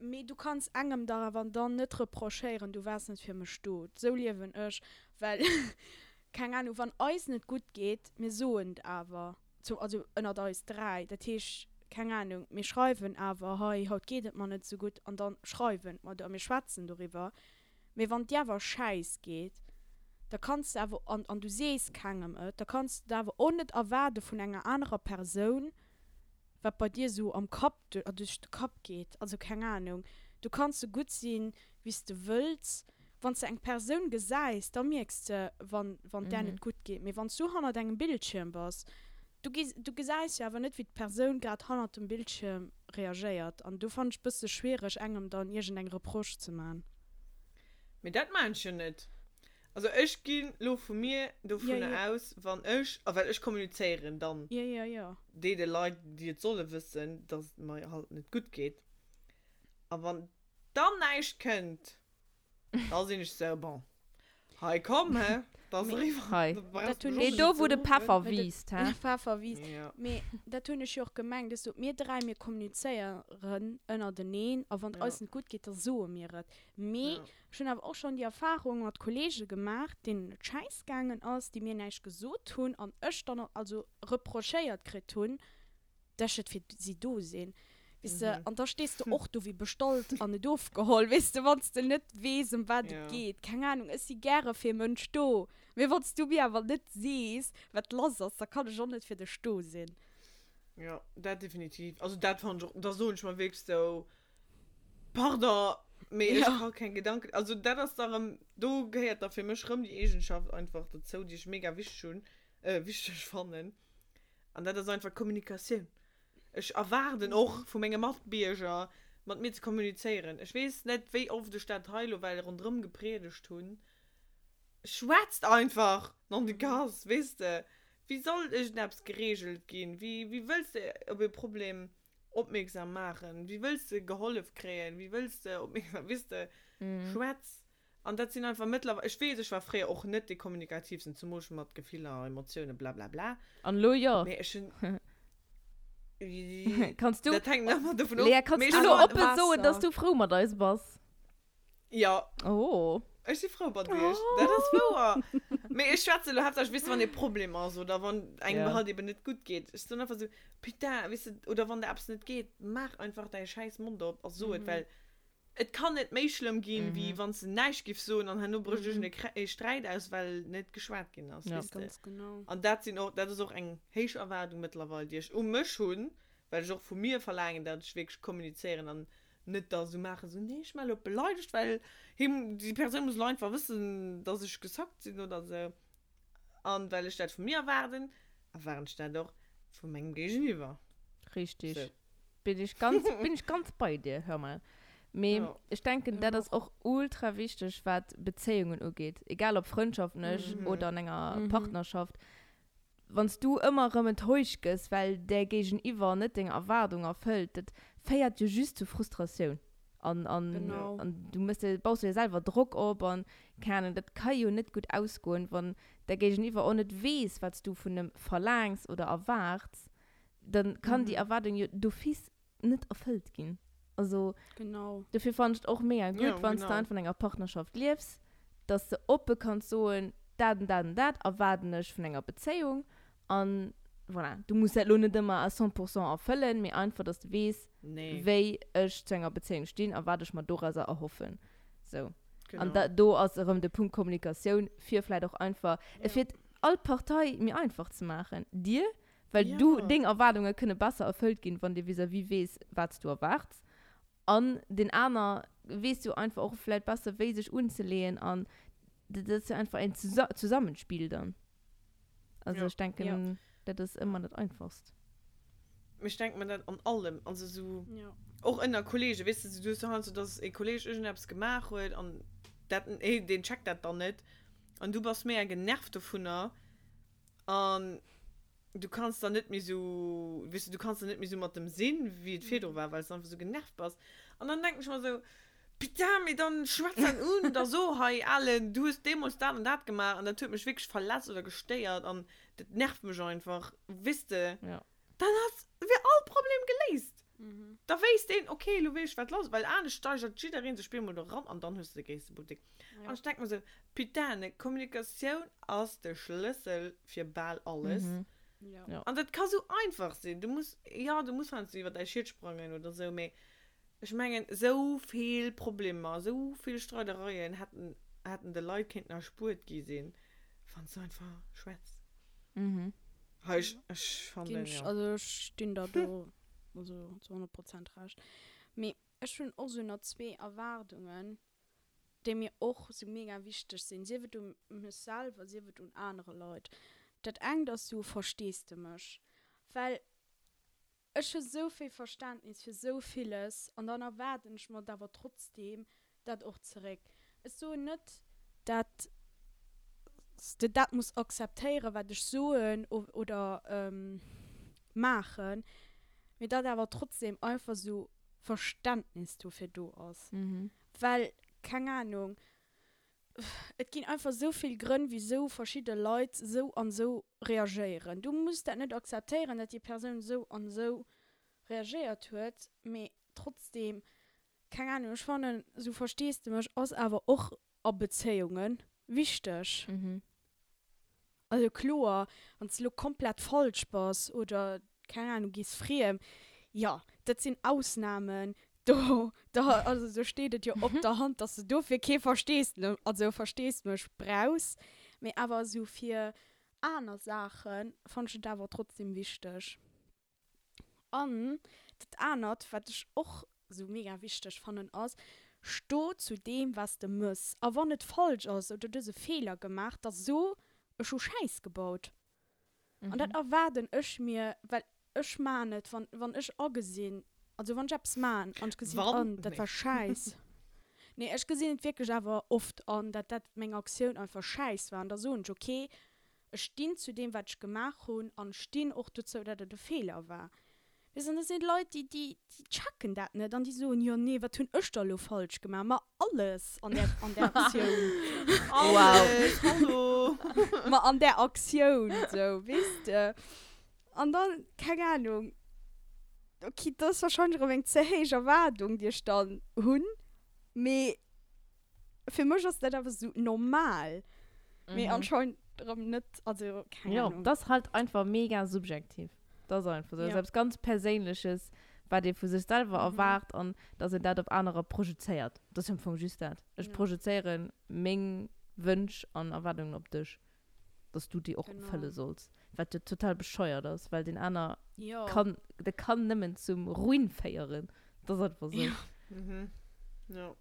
Aber du kannst einem daran dann nicht reprochieren, du weißt nicht, für mich da. So lieben ich. Weil, keine Ahnung, wenn uns nicht gut geht, wir suchen aber. Zum, also, unter uns drei. Das heißt, keine Ahnung, wir schreiben aber, hey, heute geht es mir nicht so gut. Und dann schreiben wir, wir schwätzen darüber. Aber wenn dir was scheiß geht, da kannst du aber, und, und du siehst keinem, da kannst du aber auch nicht erwarten von einer anderen Person, was bei dir so am Kopf, durch den Kopf geht. Also keine Ahnung. Du kannst so gut sein, wie du willst. Wenn du eine Person gesagt, dann merkst du, wenn, wenn mhm. der nicht gut geht. Aber wenn du hinter deinem Bildschirm bist, du, du sagst ja aber nicht, wie die Person gerade hinter dem Bildschirm reagiert. Und du fandest es ein bisschen schwierig, einem dann irgendeinen Reproche zu machen. Mit das meine ich ja nicht. Also ich gehe von mir davon ja, ja. aus, wenn ich, also wenn ich kommuniziere, dann ja, ja, ja. die, die Leute, die jetzt sollen wissen, dass es mir halt nicht gut geht. Aber wenn dann nicht könnt, dann bin ich so bon. Hey, komm, hä? Hey. Das ist hey. Das tun ich da, wo der Papa wiest, hä? Der Papa wiest. Da tun ich auch gemeint, dass du, wir drei, wir kommunizieren, einer den nähen, aber wenn es nicht gut geht, dann so mir das. Mir, ich habe auch schon die Erfahrung mit Kollegen gemacht, den Scheiß gegangen ist, die mir nicht gesucht haben und ich dann also reprochiert kriegen, dass für sie da sind. Weißt du, mhm. und da stehst du auch du wie bestellt an den Dorf geholt, weißt du, wolltest du nicht wissen, was ja. das geht. Keine Ahnung, ist sie gerne für Mensch da. Wenn du mir aber nicht siehst, was los ist, da kann ich auch nicht für dich da sein. Ja, das definitiv. Also das fand ich, das so ich mal wirklich so, pardon, mir ja. ich habe keinen Gedanken. Also das ist darum, du gehört da für mich rum, die Eigenschaft einfach dazu, die ich mega wichtig, äh, wichtig fand. Und das ist einfach Kommunikation. Ich erwarte auch von meinen Machtbürgern, mit mir zu kommunizieren. Ich weiß nicht, wie oft die Stadt Heilo, weil rundherum gepredigt haben. Schwätzt einfach nach dem Gas, weißt du? Wie soll ich das geregelt gehen? Wie, wie willst du über ein Problem aufmerksam machen? Wie willst du geholfen kriegen? Wie willst du aufmerksam, weißt du? Mhm. Schwätzt. Und das sind einfach mittlerweile, ich weiß, ich war früher auch nicht die kommunikativsten, zum Beispiel mit Gefühlen, Emotionen, bla bla bla. Und lo ja. Kannst du, Lea, kannst du nur offen so, dass du froh mit uns bist? Ja. Oh. Ich bin froh mit dir. Oh. Das ist froh. Aber ich schwätze, du hast auch, weißt du, wenn ein Problem ist oder wenn ein yeah. Behalt eben nicht gut geht. Ich bin einfach so, bitte, weißt du, oder wenn der Abs nicht geht, mach einfach deinen scheiß Mund ab. Also so, mhm. weil es kann nicht mehr schlimm gehen, mhm. wie wenn es nicht gibt so und dann mhm. bricht es einen Streit aus, weil nicht geschwätzt gehen ist. Ja, ganz genau. Und das, sind auch, das ist auch eine hohe Erwartung mittlerweile, die ich um mich schon, weil ich auch von mir verlange, dass ich wirklich kommuniziere und nicht da so mache, so nee, ich mal beleidigt, weil die Person muss einfach wissen, dass ich gesagt bin oder so. Und weil ich das von mir erwarte, erwarte ich das auch von meinem Gegenüber. Richtig. So. Bin ich ganz, bin ich ganz bei dir, hör mal. Ja. Ich denke, das ist auch ultra wichtig, was Beziehungen angeht. Egal ob Freundschaft nicht mhm. oder in einer mhm. Partnerschaft. wenn du immer enttäuscht bist, weil der Gegenüber nicht die Erwartung erfüllt, das feiert dir just zu Frustration. Und, und, genau. Und du musst, baust dir selber Druck ab und kann, das kann ja nicht gut ausgehen, wenn der Gegenüber auch nicht weiß, was du von dem verlangst oder erwartest, dann kann mhm. die Erwartung ja, du fies nicht erfüllt gehen. Also, genau. Dafür fand ich auch mega gut, ja, wenn genau. du von einer Partnerschaft lebst, dass du oben kannst so ein dat und dat und dat erwarten ich von einer Beziehung und voilà. Du musst halt nicht immer hundert Prozent erfüllen, mir einfach, dass du weißt, nee. Wie ich zu einer Beziehung stehe, erwarte ich mal durchaus erhoffen. So. Genau. Und da, da ist der Punkt Kommunikation für vielleicht auch einfach, ja. es wird alle Parteien mir einfach zu machen. Dir, weil ja. du den Erwartungen können besser erfüllt gehen, wenn du vis-à-vis weißt, was du erwartest. Und den anderen weißt du einfach auch vielleicht besser, wie sich umzulehnen. Und das ist einfach ein Zus- Zusammenspiel dann. Also ja. ich denke, ja. das ist immer das Einfachste. Ich denke mir das an allem, also so, ja. auch in der Kollege, weißt du, du hast so, dass ein Kollege irgendwas gemacht hat und dat, ey, den checkt das dann nicht und du bist mehr genervt davon und du kannst dann nicht mehr so, weißt du, du kannst dann nicht mehr so mit dem Sinn, wie es Fedor war, weil es einfach so genervt warst und dann denke ich mal so, bitte mir dann schwatzen und oder so, hey, alle, du hast dem und das und das gemacht und dann tut mich wirklich verletzt oder gesteuert und das nervt mich einfach, weißt du, ja. dann hast wir all Probleme gelöst. Mhm. Da weißt du, okay, du willst was los, weil eine steigert jederin, sie spielen mit dem Raum und dann hörst du die größte Boutique. Ja. Und ich denke mir so, Pitane, Kommunikation ist der Schlüssel für bald alles. Mhm. Ja. Ja. Und das kann so einfach sein. Du musst, ja, du musst halt über dein Schild springen oder so, aber ich meine, so viele Probleme, so viele Streitereien hatten, hatten die Leute Kind nach Spurt gesehen. Ich fand es einfach schwätz. Mhm. Ich, ich fand den, ja. Also ich stehe da da, also zu hundert Prozent recht. Aber ich habe auch so noch zwei Erwartungen, die mir auch so mega wichtig sind. Sie wird um mich selber, sie wird um andere Leute. Das eine, dass du verstehst du mich. Weil ich habe so viel Verständnis für so vieles und dann erwarte ich mir aber trotzdem das auch zurück. Es ist so nicht, dass das muss akzeptieren, was ich so oder ähm, machen, mir das aber trotzdem einfach so Verständnis für du aus. Mhm. Weil, keine Ahnung, es gibt einfach so viele Gründe, wieso verschiedene Leute so und so reagieren. Du musst das nicht akzeptieren, dass die Person so und so reagiert hat, aber trotzdem, keine Ahnung, ich fand, so verstehst du mich aus, aber auch in Beziehungen wichtig. Mhm. Also klar, wenn es komplett falsch passt oder, keine Ahnung, gehst fremd, ja, das sind Ausnahmen, da, da, also so steht es ja auf der Hand, dass du dafür kein verstehst, also verstehst mich, brauchst, aber so für andere Sachen fand ich das aber trotzdem wichtig. Und das andere, was ich auch so mega wichtig fand, aus, steh zu dem, was du musst. Aber nicht falsch ist oder diese Fehler gemacht, dass so schon Scheiß gebaut. Mhm. Und das erwarten ich mir, weil ich meine nicht, wenn, wenn ich auch gesehen, also wenn ich es meine und gesehen habe, das war Scheiß. Nee, ich gesehen es wirklich aber oft an, dass das meine Aktionen einfach Scheiß waren. Da so und okay, ich stehe zu dem, was ich gemacht habe und stehe auch dazu, dass das ein Fehler war. Das sind Leute, die, die, die checken das nicht und die sagen, ja nee, was tun ich da falsch gemacht? Mal alles an der, an der Aktion. Wow. Hallo. Mal an der Aktion, so, weißt du. Und dann, keine Ahnung, okay, das ist wahrscheinlich eine sehr hohe Erwartung, die ich dann habe, aber für mich ist das aber so normal. Mhm. Aber anscheinend nicht, also keine ja, Ahnung. Ja, das ist halt einfach mega subjektiv. Das ist einfach so. Ja. Selbst ganz Persönliches, was ihr für sich selber erwartet mhm. und dass ihr das auf andere projiziert. Das ist im Funk just das. Ich ja. projiziere meinen Wunsch und Erwartungen auf dich. Dass du die auch genau. erfüllen sollst. Was dir total bescheuert ist, weil den anderen ja. kann, der kann nicht mehr zum Ruin feiern. Das ist einfach so. Ja. Mhm. Ja.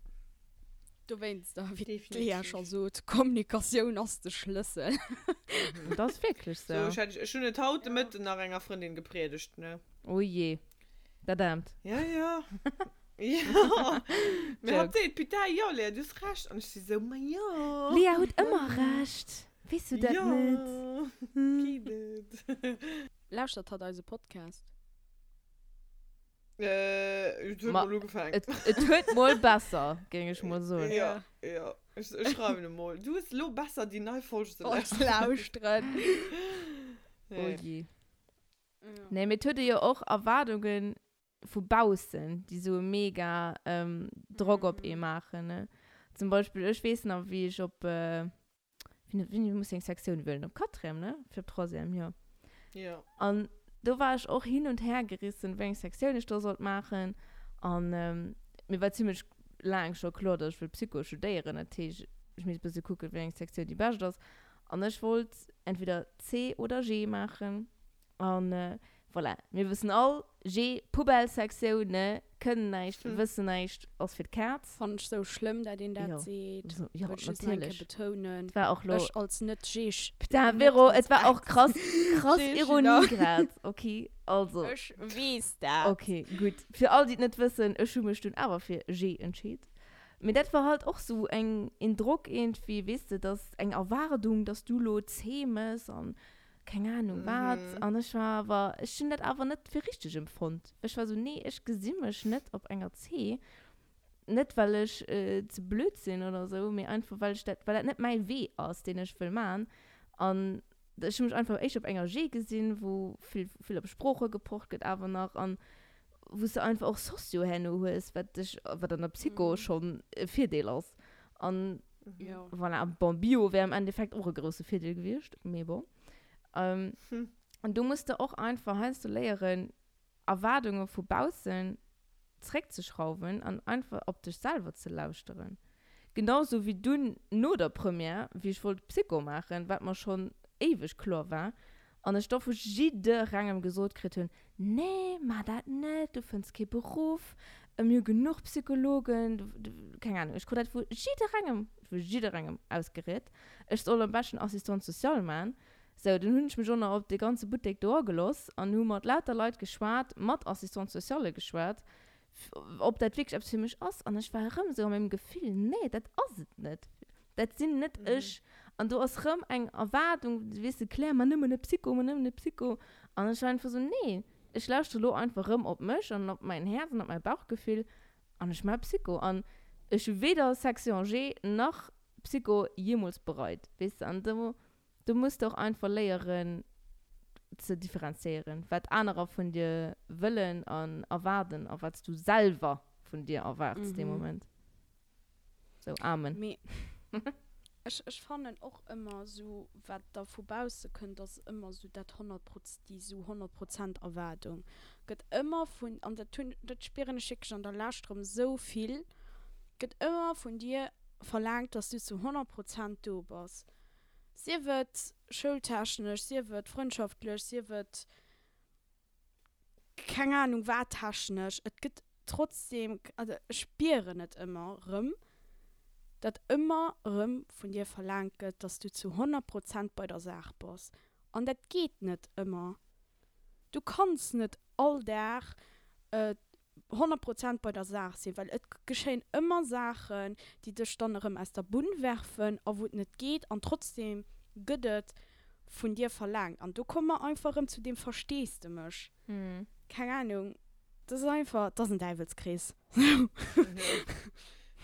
Du meinst da, wie Lea schon so, die Kommunikation ist der Schlüssel. Mhm. Das ist wirklich so. So ich hatte schon eine Taute ja. mit nach einer Freundin gepredigt, ne? Oh je. Da dämmt. Ja, ja. Ja. Wir haben gesagt, bitte, ja, Lea, du hast recht. Und ich so, ja. Lea hat immer recht. Weißt du das ja, nicht? Hm. Geht. Lauscht das hat also Podcast. Äh, ich würde mal gefangen. Es wird mal besser, ging ich mal so. Ja, ja. Ich, ich schreibe mal. Du bist lo besser, die neue Folge zu lauscht. Lauscht dran. Oh je. Ja. Ne, mir tut ja auch Erwartungen von Bausen, die so mega ähm, Druck mhm. auf ihr machen. Ne? Zum Beispiel, ich weiß noch, wie ich ob äh, wie, wie muss ich eine Sektion wählen, ob Katrin, ne? Für trotzdem, ja. Ja. Und da war ich auch hin und her gerissen, wenn ich Sektion nicht da sollte machen. Und ähm, mir war ziemlich lang schon klar, dass ich will Psycho studieren. Natürlich, ich muss ein bisschen gucken, wenn ich Sektion die Beste ist. Und ich wollte entweder C oder G machen. Und äh, voilà, wir wissen alle, G, Pubel-Sektionen können nicht, wir hm. wissen nicht, was für die Kerze. Fand ich so schlimm, dass den das ja. sieht. So, ja, ich natürlich. Betonen. Es war auch los. Ich als nicht G. Da, Vero, es war auch krass, krass Ironie gerade. Okay, also. Ich weiß das. Okay, gut. Für alle, die nicht wissen, ich habe mich aber für G entschieden. Mir das war halt auch so ein, ein Druck irgendwie, weißt du, dass eine Erwartung, dass du lo C musst und keine Ahnung, was. Mhm. Und ich war aber, ich finde das aber nicht für richtig empfunden. Ich war so, nee, ich gesehen mich nicht auf einer C. Nicht, weil ich äh, zu blöd bin oder so, mir einfach, weil ich das, weil das nicht mein Weg ist, den ich will machen. Und ich habe mich einfach echt auf einer G gesehen, wo viel, viel auf Sprache gepocht wird, aber noch. Und wo es einfach auch Socio-Henno ist, weil dann der Psycho mhm. schon äh, Viertel ist. Und ja. voilà, bon, Bio wäre im Endeffekt auch ein großes Viertel gewesen. Mais bon. Um, hm. Und du musst auch einfach als Lehrerin Erwartungen von außen zurückzuschrauben und einfach auf dich selber zu lauschen. Genauso wie du nur der Premiere, wie ich wollte Psycho machen, was mir schon ewig klar war. Und ich durfte jede Rang im Gesot kriegen, nee, mach das nicht, du findest keinen Beruf, mir genug Psychologen, du, du, keine Ahnung, ich konnte das für jede Rang, für jede Rang ausgerät. Ich soll am besten Assistent sozial machen. So, dann habe ich mich schon noch auf die ganze Boutique durchgelassen und habe mit lauter Leuten geschwärzt, mit Assistent Soziale geschwärzt, ob das wirklich etwas für mich ist. Und ich war rum so mit dem Gefühl, nee, das ist es nicht. Das sind nicht mhm. ich. Und du hast rum eine Erwartung, du weißt, klar, man nimmt eine Psycho, man nimmt eine Psycho. Und ich war einfach so, nee, ich lausche einfach rum auf mich und auf mein Herz und auf mein Bauchgefühl. Und ich mache Psycho. Und ich bin weder Sektion G noch Psycho jemals bereit. Weißt du, und du, du musst auch einfach lernen, zu differenzieren, was andere von dir wollen und erwarten, auf was du selber von dir erwartest, mhm. im Moment. So, Amen. Me- ich, ich fand auch immer so, was da vorbausen können, dass immer so das hundert Prozent, die so hundert Prozent Erwartung. Geht immer von, und das, das spüren ich an der Lastrum so viel, geht immer von dir verlangt, dass du zu hundert Prozent du bist. Sie wird schultechnisch, sie wird freundschaftlich, sie wird keine Ahnung, war technisch. Es gibt trotzdem, also ich spüre nicht immer rum, dass immer rum von dir verlangt wird, dass du zu hundert Prozent bei der Sache bist. Und das geht nicht immer. Du kannst nicht all der äh, hundert Prozent bei der Sache sein, weil es geschehen immer Sachen, die dich dann aus der Bund werfen, aber es nicht geht und trotzdem geht es von dir verlangt. Und du kommst einfach zu dem, verstehst du mich. Hm. Keine Ahnung, das ist einfach, das ist ein Teufelskreis. Mhm.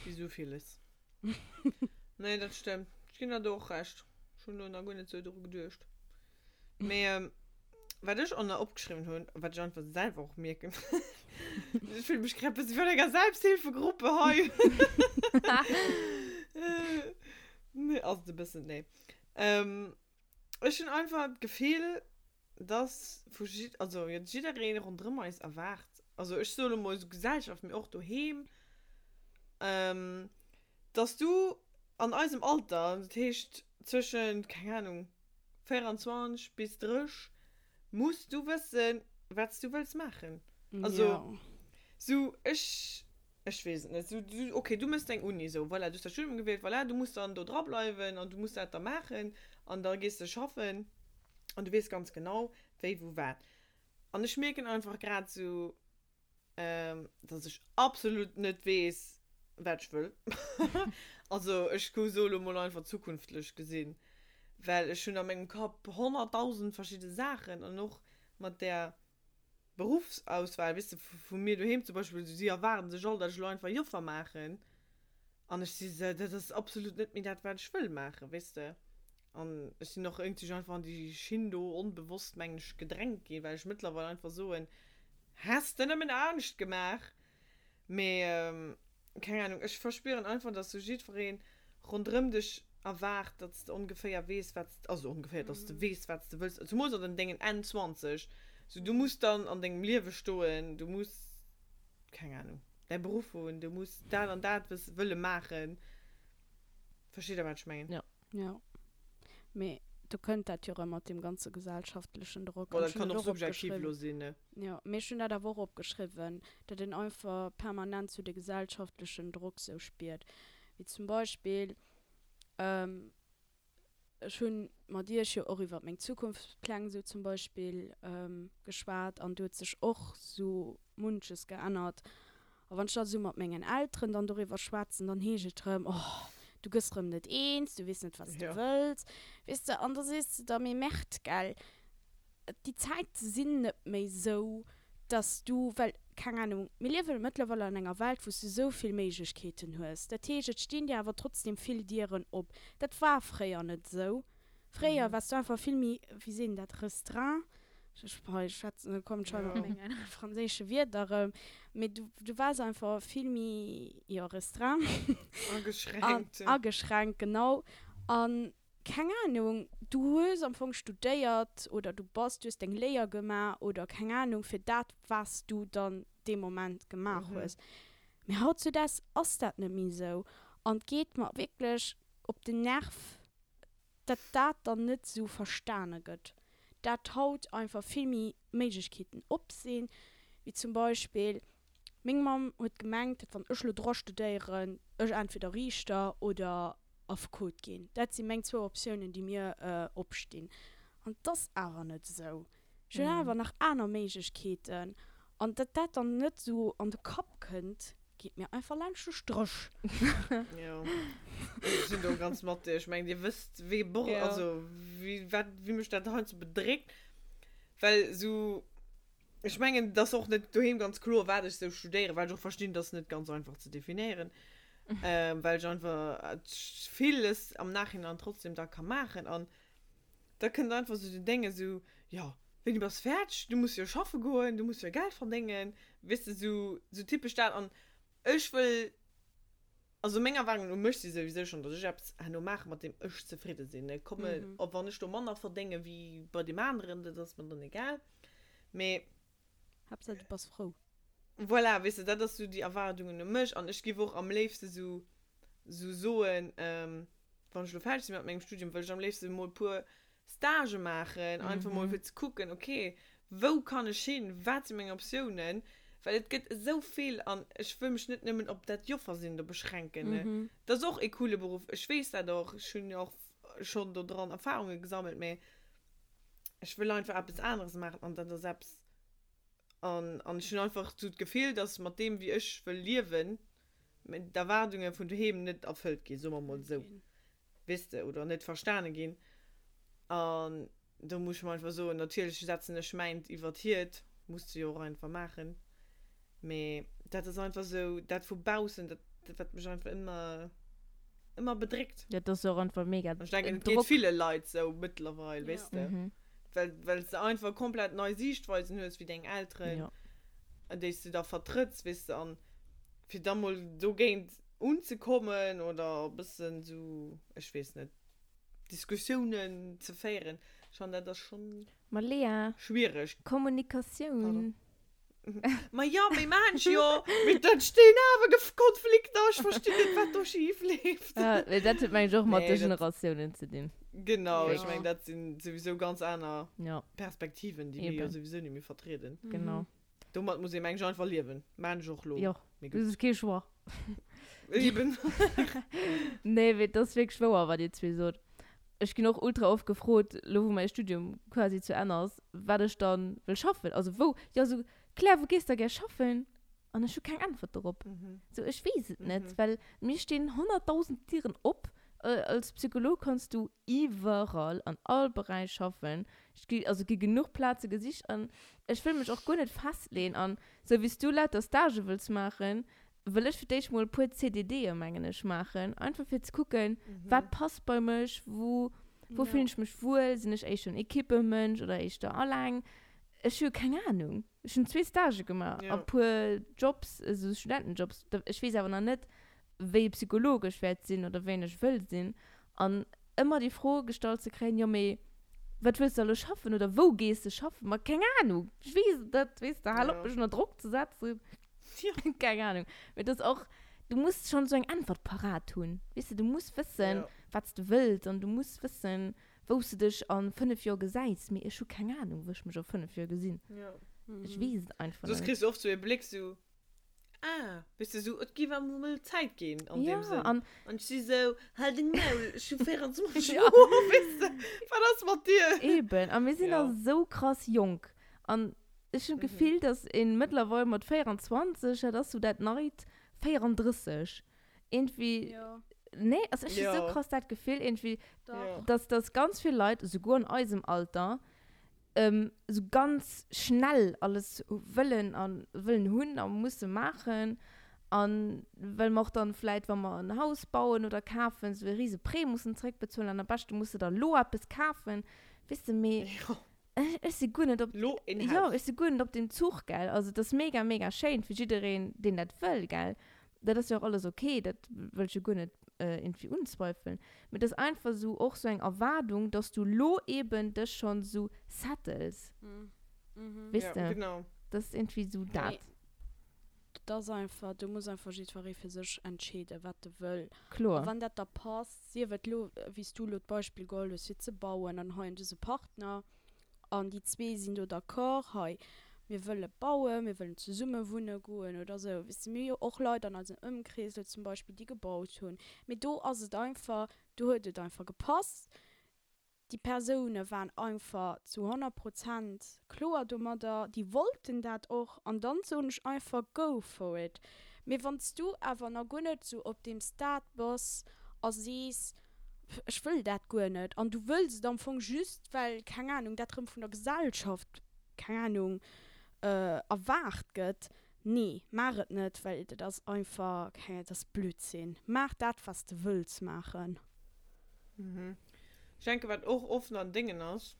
Wie so vieles. Nein, das stimmt. Ich bin da auch recht. Schon noch nicht so drüber gedacht. Mehr. Was ich auch noch abgeschrieben habe, was ich einfach selber auch merke. Ich fühle mich gerade bis für eine Selbsthilfegruppe heu. äh, nee, also ein bisschen, nee. Ähm, ich habe einfach das Gefühl, dass also, jetzt jeder Redner und drüber ist erwartet. Also ich soll mal so Gesellschaft mir auch daheim, ähm, dass du an unserem Alter, das heißt zwischen, keine Ahnung, vierundzwanzig bis dreißig, musst du wissen, was du willst machen. Also, ja. so, ich, ich weiß nicht, so, du, okay, du musst deine Uni so, voilà, du hast das Studium gewählt, voilà, du musst dann da dranbleiben und du musst das da machen und da gehst du schaffen und du weißt ganz genau, wie, wo, was. Und ich merke einfach gerade so, ähm, dass ich absolut nicht weiß, was ich will. Also, ich kann solo mal einfach zukünftig gesehen. weil ich schon an meinem Kopf hunderttausend verschiedene Sachen und noch mit der Berufsauswahl, weißt du, von mir daheim zum Beispiel, sie erwarten sich all, dass ich einfach Juffer machen und ich sehe, das ist absolut nicht mehr das, was ich will machen, weißt du. Und ich bin noch irgendwie einfach an die Schindo unbewusst mein Getränk gehen, weil ich mittlerweile einfach so ein hast du nicht mehr Angst gemacht? Aber, ähm, keine Ahnung, ich verspüre einfach, dass du jeden rundherum dich erwartet, dass du ungefähr weißt, was du, also ungefähr, dass du weißt, was du willst. Du musst an den Dingen einundzwanzig, so, du musst dann an den Leben stehen, du musst, keine Ahnung, deinen Beruf holen, du musst da und da was wollen machen. Versteht ihr, was ich meine? Ja, ja. Me, du könnt das ja auch mit dem ganzen gesellschaftlichen Druck. Oder oh, das kann auch subjektiv sein, ne? Ja, mir schon da auch abgeschrieben, dass den einfach permanent zu dem gesellschaftlichen Druck so spielt. Wie zum Beispiel, ähm, schon mit dir schon auch über meinen Zukunftsplan so zum Beispiel ähm, geschwärzt und du hast dich auch so manches geändert. Aber wenn ich das so mit meinen Eltern dann darüber schwätzen, dann hege ich drum, oh, du gehst rum nicht eins, du weißt nicht, was ja. du willst. Weißt du, anders ist es, dass man merkt, gell, die Zeit sind nicht mehr so, dass du, weil, keine Ahnung, wir leben mittlerweile in einer Welt, wo du so viele Möglichkeiten hast. Das heißt, es stehen dir aber trotzdem viele Tieren ab. Das war früher nicht so. Früher mhm. warst du einfach viel mehr, wie sehen das Restaurant, ich schätze, da kommt schon eine Menge französische Wörter. Du, du warst einfach viel mehr ja, Restaurant. Angeschränkt. An, angeschränkt, genau. Und keine Ahnung, du hast am Anfang studiert oder du bist, du hast den Lehrer gemacht oder keine Ahnung, für das, was du dann dem Moment gemacht mhm. hast. Mir hat so das, ist das nicht mehr so. Und geht mir wirklich auf den Nerv, dass das dann nicht so verstanden wird. Da haut einfach viel mehr Möglichkeiten absehen. Wie zum Beispiel, meine Mom hat gemeint, dass wenn ich drei studieren, ich entweder Richter oder auf Code gehen. Das sind meine zwei Optionen, die mir äh, abstehen. Und das ist aber nicht so. Ich habe aber nach anderen Möglichkeiten. Und dass das dann nicht so an den Kopf kommt, geht mir einfach lange den Strich. Ja. Ich bin doch ganz matt. Ich meine, ihr wisst, wie, boah, ja. also, wie, wat, wie mich das heute bedrückt. Weil so. Ich meine, das ist auch nicht daheim ganz klar, was ich so studiere, weil ich auch verstehe, das ist nicht ganz einfach zu definieren. Mhm. Ähm, weil ich einfach vieles am Nachhinein trotzdem da kann machen. Und da können einfach so die Dinge so, ja. Wenn du was fertig, du musst ja schaffen gehen, du musst ja Geld verdienen, weißt du, so, so typisch da. Und ich will, also Menge waren und möchte sowieso schon, dass ich hab's nur machen, mit dem ich zufrieden bin. Ich komme, mhm. ob wenn ich den Mann verdiene, wie bei dem anderen, das ist mir dann egal. Aber... Hauptsache, du bist froh. Voilà, weißt du, das ist so die Erwartungen an mich. Und ich gebe auch am liebsten so, so, so ein, ähm, wenn ich fertig bin mit meinem Studium, weil ich am liebsten mal pur Stage machen, einfach mhm. mal für zu gucken, okay, wo kann ich hin, was sind meine Optionen, weil es gibt so viel an, ich will mich nicht nehmen, ob das Juffer sind, beschränken. Ne? Mhm. Das ist auch ein cooler Beruf, ich weiß das doch, ich habe auch schon daran Erfahrungen gesammelt, aber ich will einfach etwas anderes machen und dann selbst. Und, und ich habe einfach das Gefühl, dass mit dem, wie ich will leben, mit den Erwartungen von daheim nicht erfüllt gehen, so mal so. Okay. Wisst ihr, oder nicht verstanden gehen. Und da muss man einfach so, natürlich setzen, ich meint, ich werde hier, musst du ja auch einfach machen. Aber das ist einfach so, das von Bausen, das, das wird mich einfach immer, immer bedrückt. Ja, das ist auch einfach mega. Ich denke, es geht viele Leute so mittlerweile, ja. weißt du? Mhm. Weil es einfach komplett neu siehst, weil es nur ist wie deine Eltern. Ja. Und dass du da vertrittst, weißt du, und für dann mal so gehend umzukommen oder ein bisschen so, ich weiß nicht. Diskussionen zu führen, schon das ist schon Malia. Schwierig. Kommunikation. Ma ja, mein Mensch, ja, mit den Stehen-Konflikten, ich verstehe nicht, was da schief läuft. Ja, das hat man doch mal nee, die Generationen zu dem. Genau, ja. Ich meine, das sind sowieso ganz andere ja. Perspektiven, die Eben. wir sowieso nicht mehr vertreten. Genau. Damit muss ich mein Genre verlieren. Mensch auch los. Ja, das ist kein Schwach. Eben. Nee, das ist wirklich schwer, was ihr zwei sagt. Ich bin auch ultra oft gefreut, wo mein Studium quasi zu Ende ist, was ich dann will schaffen. Also wo, ja so, klar, wo gehst du gerne schaffen? Und ich habe keine Antwort darauf. Mhm. So, ich weiß es mhm. nicht, weil mir stehen hunderttausend Tieren ab äh, als Psychologe kannst du überall, an allen Bereichen arbeiten. Ich gehe, also gehe genug Platz im Gesicht an. Ich will mich auch gar nicht festlegen an, so wie du Leute Stage willst machen, will ich für dich mal ein paar C D D machen, einfach für zu gucken, mhm. was passt bei mir, wo, wo ja. fühle ich mich wohl, sind ich echt schon Equipe-Mensch oder ich da allein. Ich habe keine Ahnung. Ich habe zwei Stage gemacht, ja. ein paar Jobs, also Studentenjobs. Ich weiß aber noch nicht, wie psychologisch wert sind oder wen ich will sind. Und immer die Frage gestellt zu kriegen, ja, mehr, was willst du alles schaffen oder wo gehst du schaffen? Man, keine Ahnung. Ich weiß das, weißt du, hallo, ja. mich unter Druck zu setzen. Ja. Keine Ahnung. Weil das auch, du musst schon so eine Antwort parat tun. Weißt du, du musst wissen, ja. was du willst und du musst wissen, wo du dich an fünf Jahren gesehen hast. Mir ist schon keine Ahnung, wo ich mich an fünf Jahren gesehen habe. Ja. Mhm. Ich weiß es einfach nicht. Sonst kriegst du oft so einen Blick so, ah, bist du so, ich gebe mir mal Zeit gehen, an ja, dem Sinn. An und sie so, halt den Maul, ich bin vierundzwanzig Jahre, weißt du, was das mit dir? Eben, und wir sind ja. auch so krass jung. Und ich habe mhm. gefühlt, dass in mittlerweile mit vierundzwanzig, dass du das nicht vierunddreißig. Irgendwie, ja. nee, also ich ja. habe so krass das Gefühl, irgendwie, ja. dass das ganz viele Leute, sogar in unserem Alter, Ähm, so ganz schnell alles wollen und wollen Hunde und müssen machen. Und weil man auch dann vielleicht, wenn man ein Haus bauen oder kaufen, so eine riesen Prämie zurückbezahlen, und am besten musst du da Loh etwas kaufen. Weißt du, mir ist sie gut nicht, ob ja, ist sie gut nicht, ob den Zug, gell? Also das ist mega, mega schön für jeden, den das will, gell? Das ist ja auch alles okay, das will ich gut nicht äh, irgendwie unzweifeln. Mit das einfach so auch so eine Erwartung, dass du lo eben das schon so sattelst. Mhm. Mhm. Weißt ja, du? Genau. Das ist irgendwie so das. Nee. Das ist einfach, du musst einfach für sich entscheiden, was du willst. Klar. Wenn das da passt, sie wird lo, wie du zum Beispiel Gold zu bauen, dann haben diese Partner und die zwei sind da d'accord, hey. Wir wollen bauen, wir wollen zusammen wohnen gehen oder so. Wir haben auch Leute aus dem Umkreis zum Beispiel, die gebaut haben. Mit da ist es einfach, du hast es einfach gepasst. Die Personen waren einfach zu hundert Prozent klar, da, die wollten das auch und dann sollen ich einfach go for it. Mir wünschst du aber noch gar nicht so auf dem Startbus, als siehst, ich will das gar nicht. Und du willst dann von just, weil, keine Ahnung, das drin von der Gesellschaft, keine Ahnung, Äh, erwartet geht, nee, mach es nicht, weil das einfach, okay, das ist Blödsinn. Mach das, was du willst machen. Mhm. Ich denke, was auch offen an Dingen ist,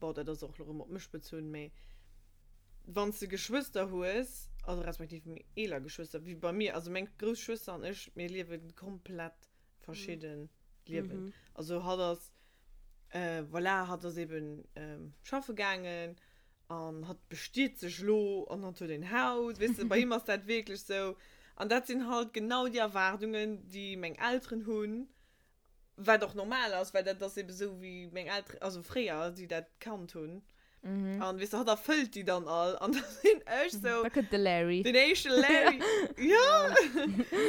baut er das auch noch immer auf mich bezogen, aber wenn du Geschwister hast, also respektive Ela Geschwister, wie bei mir, also meine Großschwester und ich, wir leben komplett verschieden. Mhm. Leben. Mhm. Also hat das, äh, voilà, hat das eben ähm, schaffen gegangen, und hat besteht sich lo und hat den Haut, weißt du, bei ihm ist das wirklich so. Und das sind halt genau die Erwartungen, die meine Eltern haben, was doch normal ist, weil das eben so wie meine Eltern, also früher, die das kannten. Mhm. Und weißt du, hat erfüllt die dann all. Und das sind echt so. Da kommt der Larry. Den ersten Larry. ja!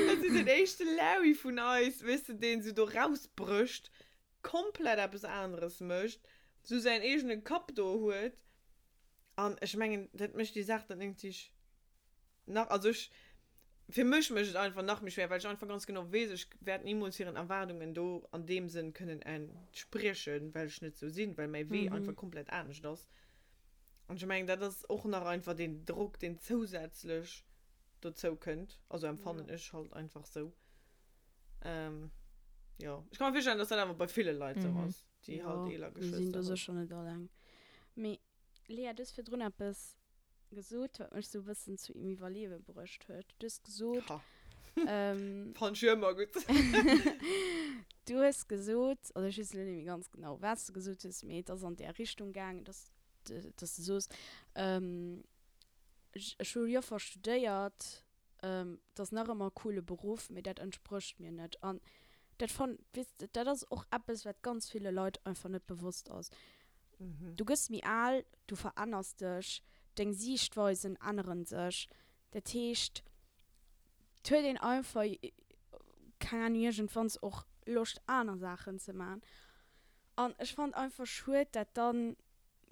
Das ist der erste Larry von uns, weißt du, den sie da rausbrüscht, komplett etwas anderes möchte, so seinen eigenen Kopf da hat. Und ich meine, das möchte die Sache dann irgendwie nach, also ich, für mich möchte es einfach nach mir schwer, weil ich einfach ganz genau weiß, ich werde niemals ihren Erwartungen do an dem Sinn können entsprechen, weil ich nicht so sind, weil mein Weh mhm. einfach komplett anders ist. Und ich meine, das ist auch noch einfach den Druck, den zusätzlich dazu könnt, also empfangen ja. ist halt einfach so. Ähm, ja, ich kann mir vorstellen, dass das einfach bei vielen Leuten mhm. so ist, die ja, halt Ela Geschwister sind. Das ist schon nicht allein. Me- Lea, du hast für drunter bis gesucht, was mich so ein bisschen zu ihm überleben berührt hat. Du hast gesucht. Ähm, Fand ich immer gut. du hast gesucht, also ich weiß nicht mehr ganz genau, was du gesucht hast, mit das an der Richtung gegangen, dass, dass du so ist. Ähm, Schule verstudiert, ähm, das ist noch immer ein cooler Beruf, aber das entspricht mir nicht. Und das, fand, weißt, das ist auch etwas, was ganz viele Leute einfach nicht bewusst ist. Mhm. Du gibst mir all, du veränderst dich, deine Sichtweise in anderen sich. Der Tisch, tu den einfach, kann irgendwann auch Lust, andere Sachen zu machen. Und ich fand einfach schön, dass dann,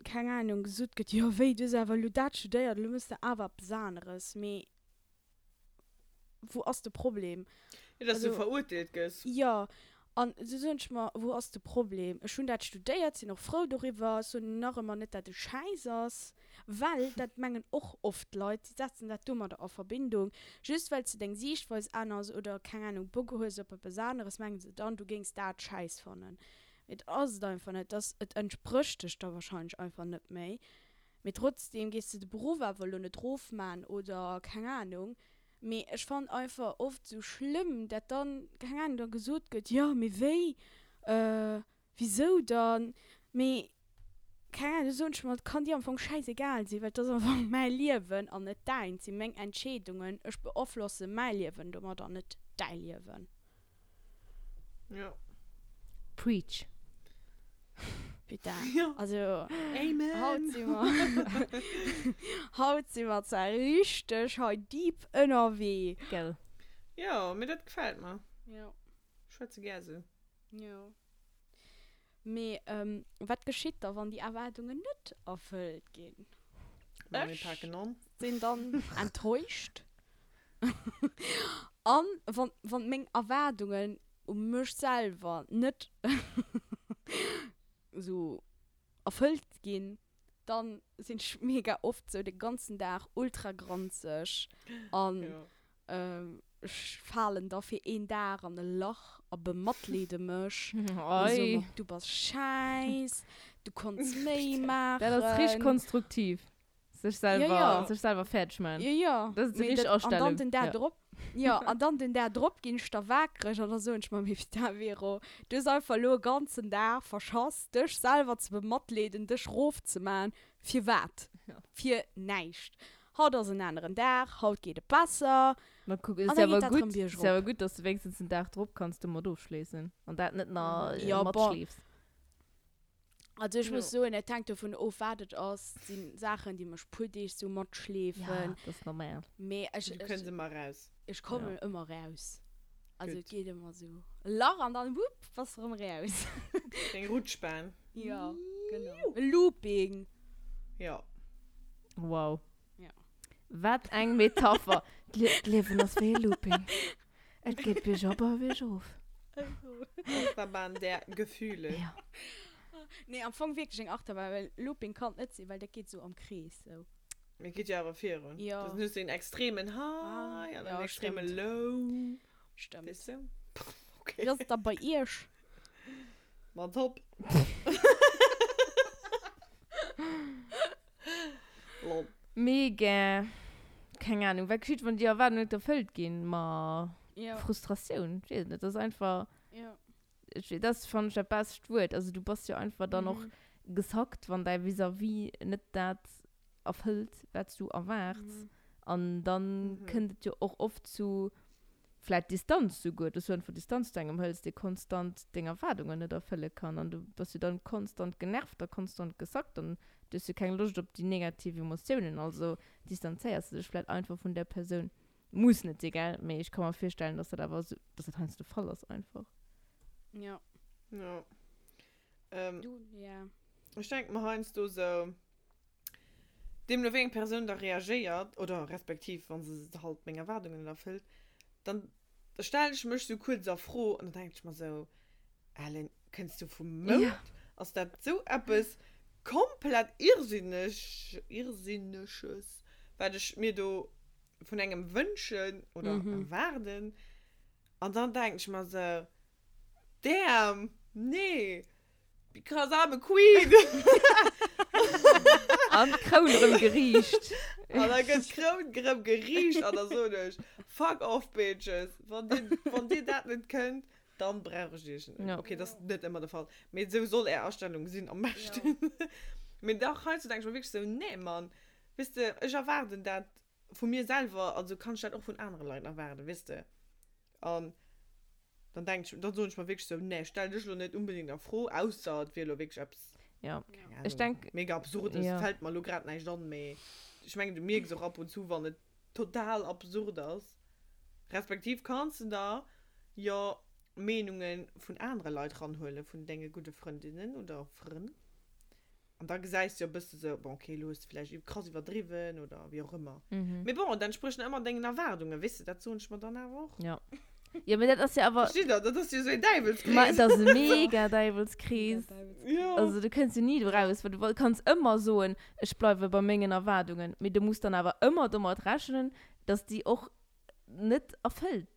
keine Ahnung, gesagt wird, ja, weh, du selber, du das studierst, du musst aber was anderes. Aber wo ist das Problem? Ja, dass also, du verurteilt bist. Ja, Und so sind ich mal, wo ist das Problem? Ich habe das studiert, sind noch froh darüber, so noch immer nicht, dass das scheiße ist. Weil, das mengen auch oft Leute, die setzen das dummer da auf Verbindung. Just weil sie denken, siehst, weil es anders oder keine Ahnung, Buckelhäuser oder etwas anderes, mengen sie dann, du gingst da scheiß von ihnen. Das ist einfach nicht, das entspricht dich da wahrscheinlich einfach nicht mehr. Aber trotzdem gehst du den Beruf weil du nicht drauf machen oder keine Ahnung. Aber ich fand einfach oft so schlimm, dass dann, keine Ahnung, dann gesagt wird, ja, aber weh, äh, wieso dann? Aber, keine Ahnung, so ein kann dir am Anfang scheißegal sein, weil das einfach mein Leben und nicht dein. Sie meine Entscheidungen, ich beeinflusse mein Leben, aber dann nicht dein Leben. Ja. Preach. Bitte. Ja. Also, haut sie mal. Haut sie mal zu richtig, halt deep in der Weh. Gell. Ja, mir das gefällt mir. Ja. Ich würde sie gerne so. Ja. Aber, ähm, was geschieht da, wenn die Erwartungen nicht erfüllt gehen? Ich sind dann enttäuscht. Und wenn, wenn meine Erwartungen um mich selber nicht so erfüllt gehen, dann sind ich mega oft so den ganzen Tag ultra granzig und ja. ähm, ich fallen dafür einen Tag an ein Loch und bemattele mich. Also, du bist scheiß, du kannst mehr machen. Das ist richtig konstruktiv. Sich selber, ja, ja. Sich selber fertig machen. Ja, ja. Das ist die richtige Ausstellung. Und dann den Tag drauf. Ja, und dann den Tag drauf gehst du da weg oder so. Und ich meine, da wäre du hast einfach nur den ganzen Tag verschossen, dich selber zu bemattelen, dich rauf zu machen. Für was? Ja. Für nichts. Haut aus einen anderen Tag, haut geht besser. Man guckt, ist ja aber gut, ist aber gut, dass du wenigstens einen Tag drauf kannst, du mal durchschließen. Und das nicht nach ja, Mord schläfst. Also ich muss so in der Tank davon aufwartet aus, sind Sachen, die man spürt, so Mord schläfen. Ja, das ist normal. Mehr, ich, du ich, können sie mal raus. Ich komme ja. immer raus. Also gut. Geht immer so. Lach und dann wupp, was rum raus. Den Rutschbein. Ja, genau. Looping. Ja. Wow. Was eine Metapher. Die Leben ist wie ein Looping. Es geht mich aber wieder auf. Achterbahn der Gefühle. Ja. Nee, am Anfang wirklich nicht Achterbahn, weil Looping kommt nicht sein, weil der geht so am Kreis. So. Mir geht ja aber vier. Ja. Das ist nicht so ein extremen High, ah, ja, ein extremen Low. Stimmt. Weißt du? Okay. Das ist dann bei ihr. Man top. Mega. Keine Ahnung, was geschieht, wenn die Erwartungen nicht erfüllt gehen? Ma ja. Frustration, ich weiß nicht, das ist einfach... Ja. Ich, das fand ich der beste Wort. Also du bist ja einfach mhm. da noch gesackt, wenn dein Vis-à-vis nicht das erfüllt, was du erwartest. Mhm. Und dann mhm. könnte es ja auch oft zu vielleicht Distanz so gut. Das ist einfach Distanz denken, weil es dir konstant die Erwartungen nicht erfüllen kann. Und du bist ja dann konstant genervt, da konstant gesackt und du hast ja keine Lust auf die negativen Emotionen, also distanzierst du dich vielleicht einfach von der Person. Muss nicht, egal, aber ich kann mir vorstellen, dass das aber so, dass das ganz der Fall ist einfach. Ja. Ja. Ähm, du, ja. Ich denke mal, Heinz, du so, dem nur wegen Person da reagiert, oder respektiv, wenn sie halt meine Erwartungen erfüllt, dann stelle ich mich so kurz so froh und dann denke ich mir so, Ellen, kennst du vom Mund? Ja. Ist das so etwas komplett irrsinnig, irrsinniges, weil ich mir da von einem wünschen oder mhm. erwarten. Und dann denke ich mir so, damn, nee, because I'm a queen. An Kraunrum geriecht. Und dann geht Kraunrum geriecht oder so nicht. Fuck off, bitches. Von dir das nicht könnt, dann brauche ich dich nicht. No. Okay, das ist nicht immer der Fall. Mit so soll er Ausstellungen sind am besten. Ja. Mit der heute denke ich mir wirklich so, nee, Mann. Wisst ihr, ich erwarte das von mir selber, also kann ich das auch von anderen Leuten erwarten, wisst ihr. Und dann denke ich, dann soll ich mir wirklich so, nee, stell dich doch nicht unbedingt auf froh, außer dass wir wirklich etwas. Ja, Ahnung, ich denke... Mega absurd, das ja. fällt mir gerade nicht an, mehr. Ich meine, du merkst auch ab und zu, wenn es total absurd ist. Respektiv kannst du da ja... Meinungen von anderen Leuten ranholen, von deinen guten Freundinnen oder Freunden. Und dann sagst du ja ein bisschen so, bon, okay, los, vielleicht krass übertrieben oder wie auch immer. Mhm. Aber bon, dann sprechen immer deine Erwartungen, weißt du, dazu und ich mir dann auch. Ja, Ja, aber das ist ja aber... Versteht ihr, das ist ja so ein Deivelskreis. Das ist ein mega Deivelskreis. Ja. Also du kannst ja nie raus, weil du kannst immer so ein, ich bleibe bei meinen Erwartungen. Aber du musst dann aber immer damit rechnen, dass die auch nicht erfüllt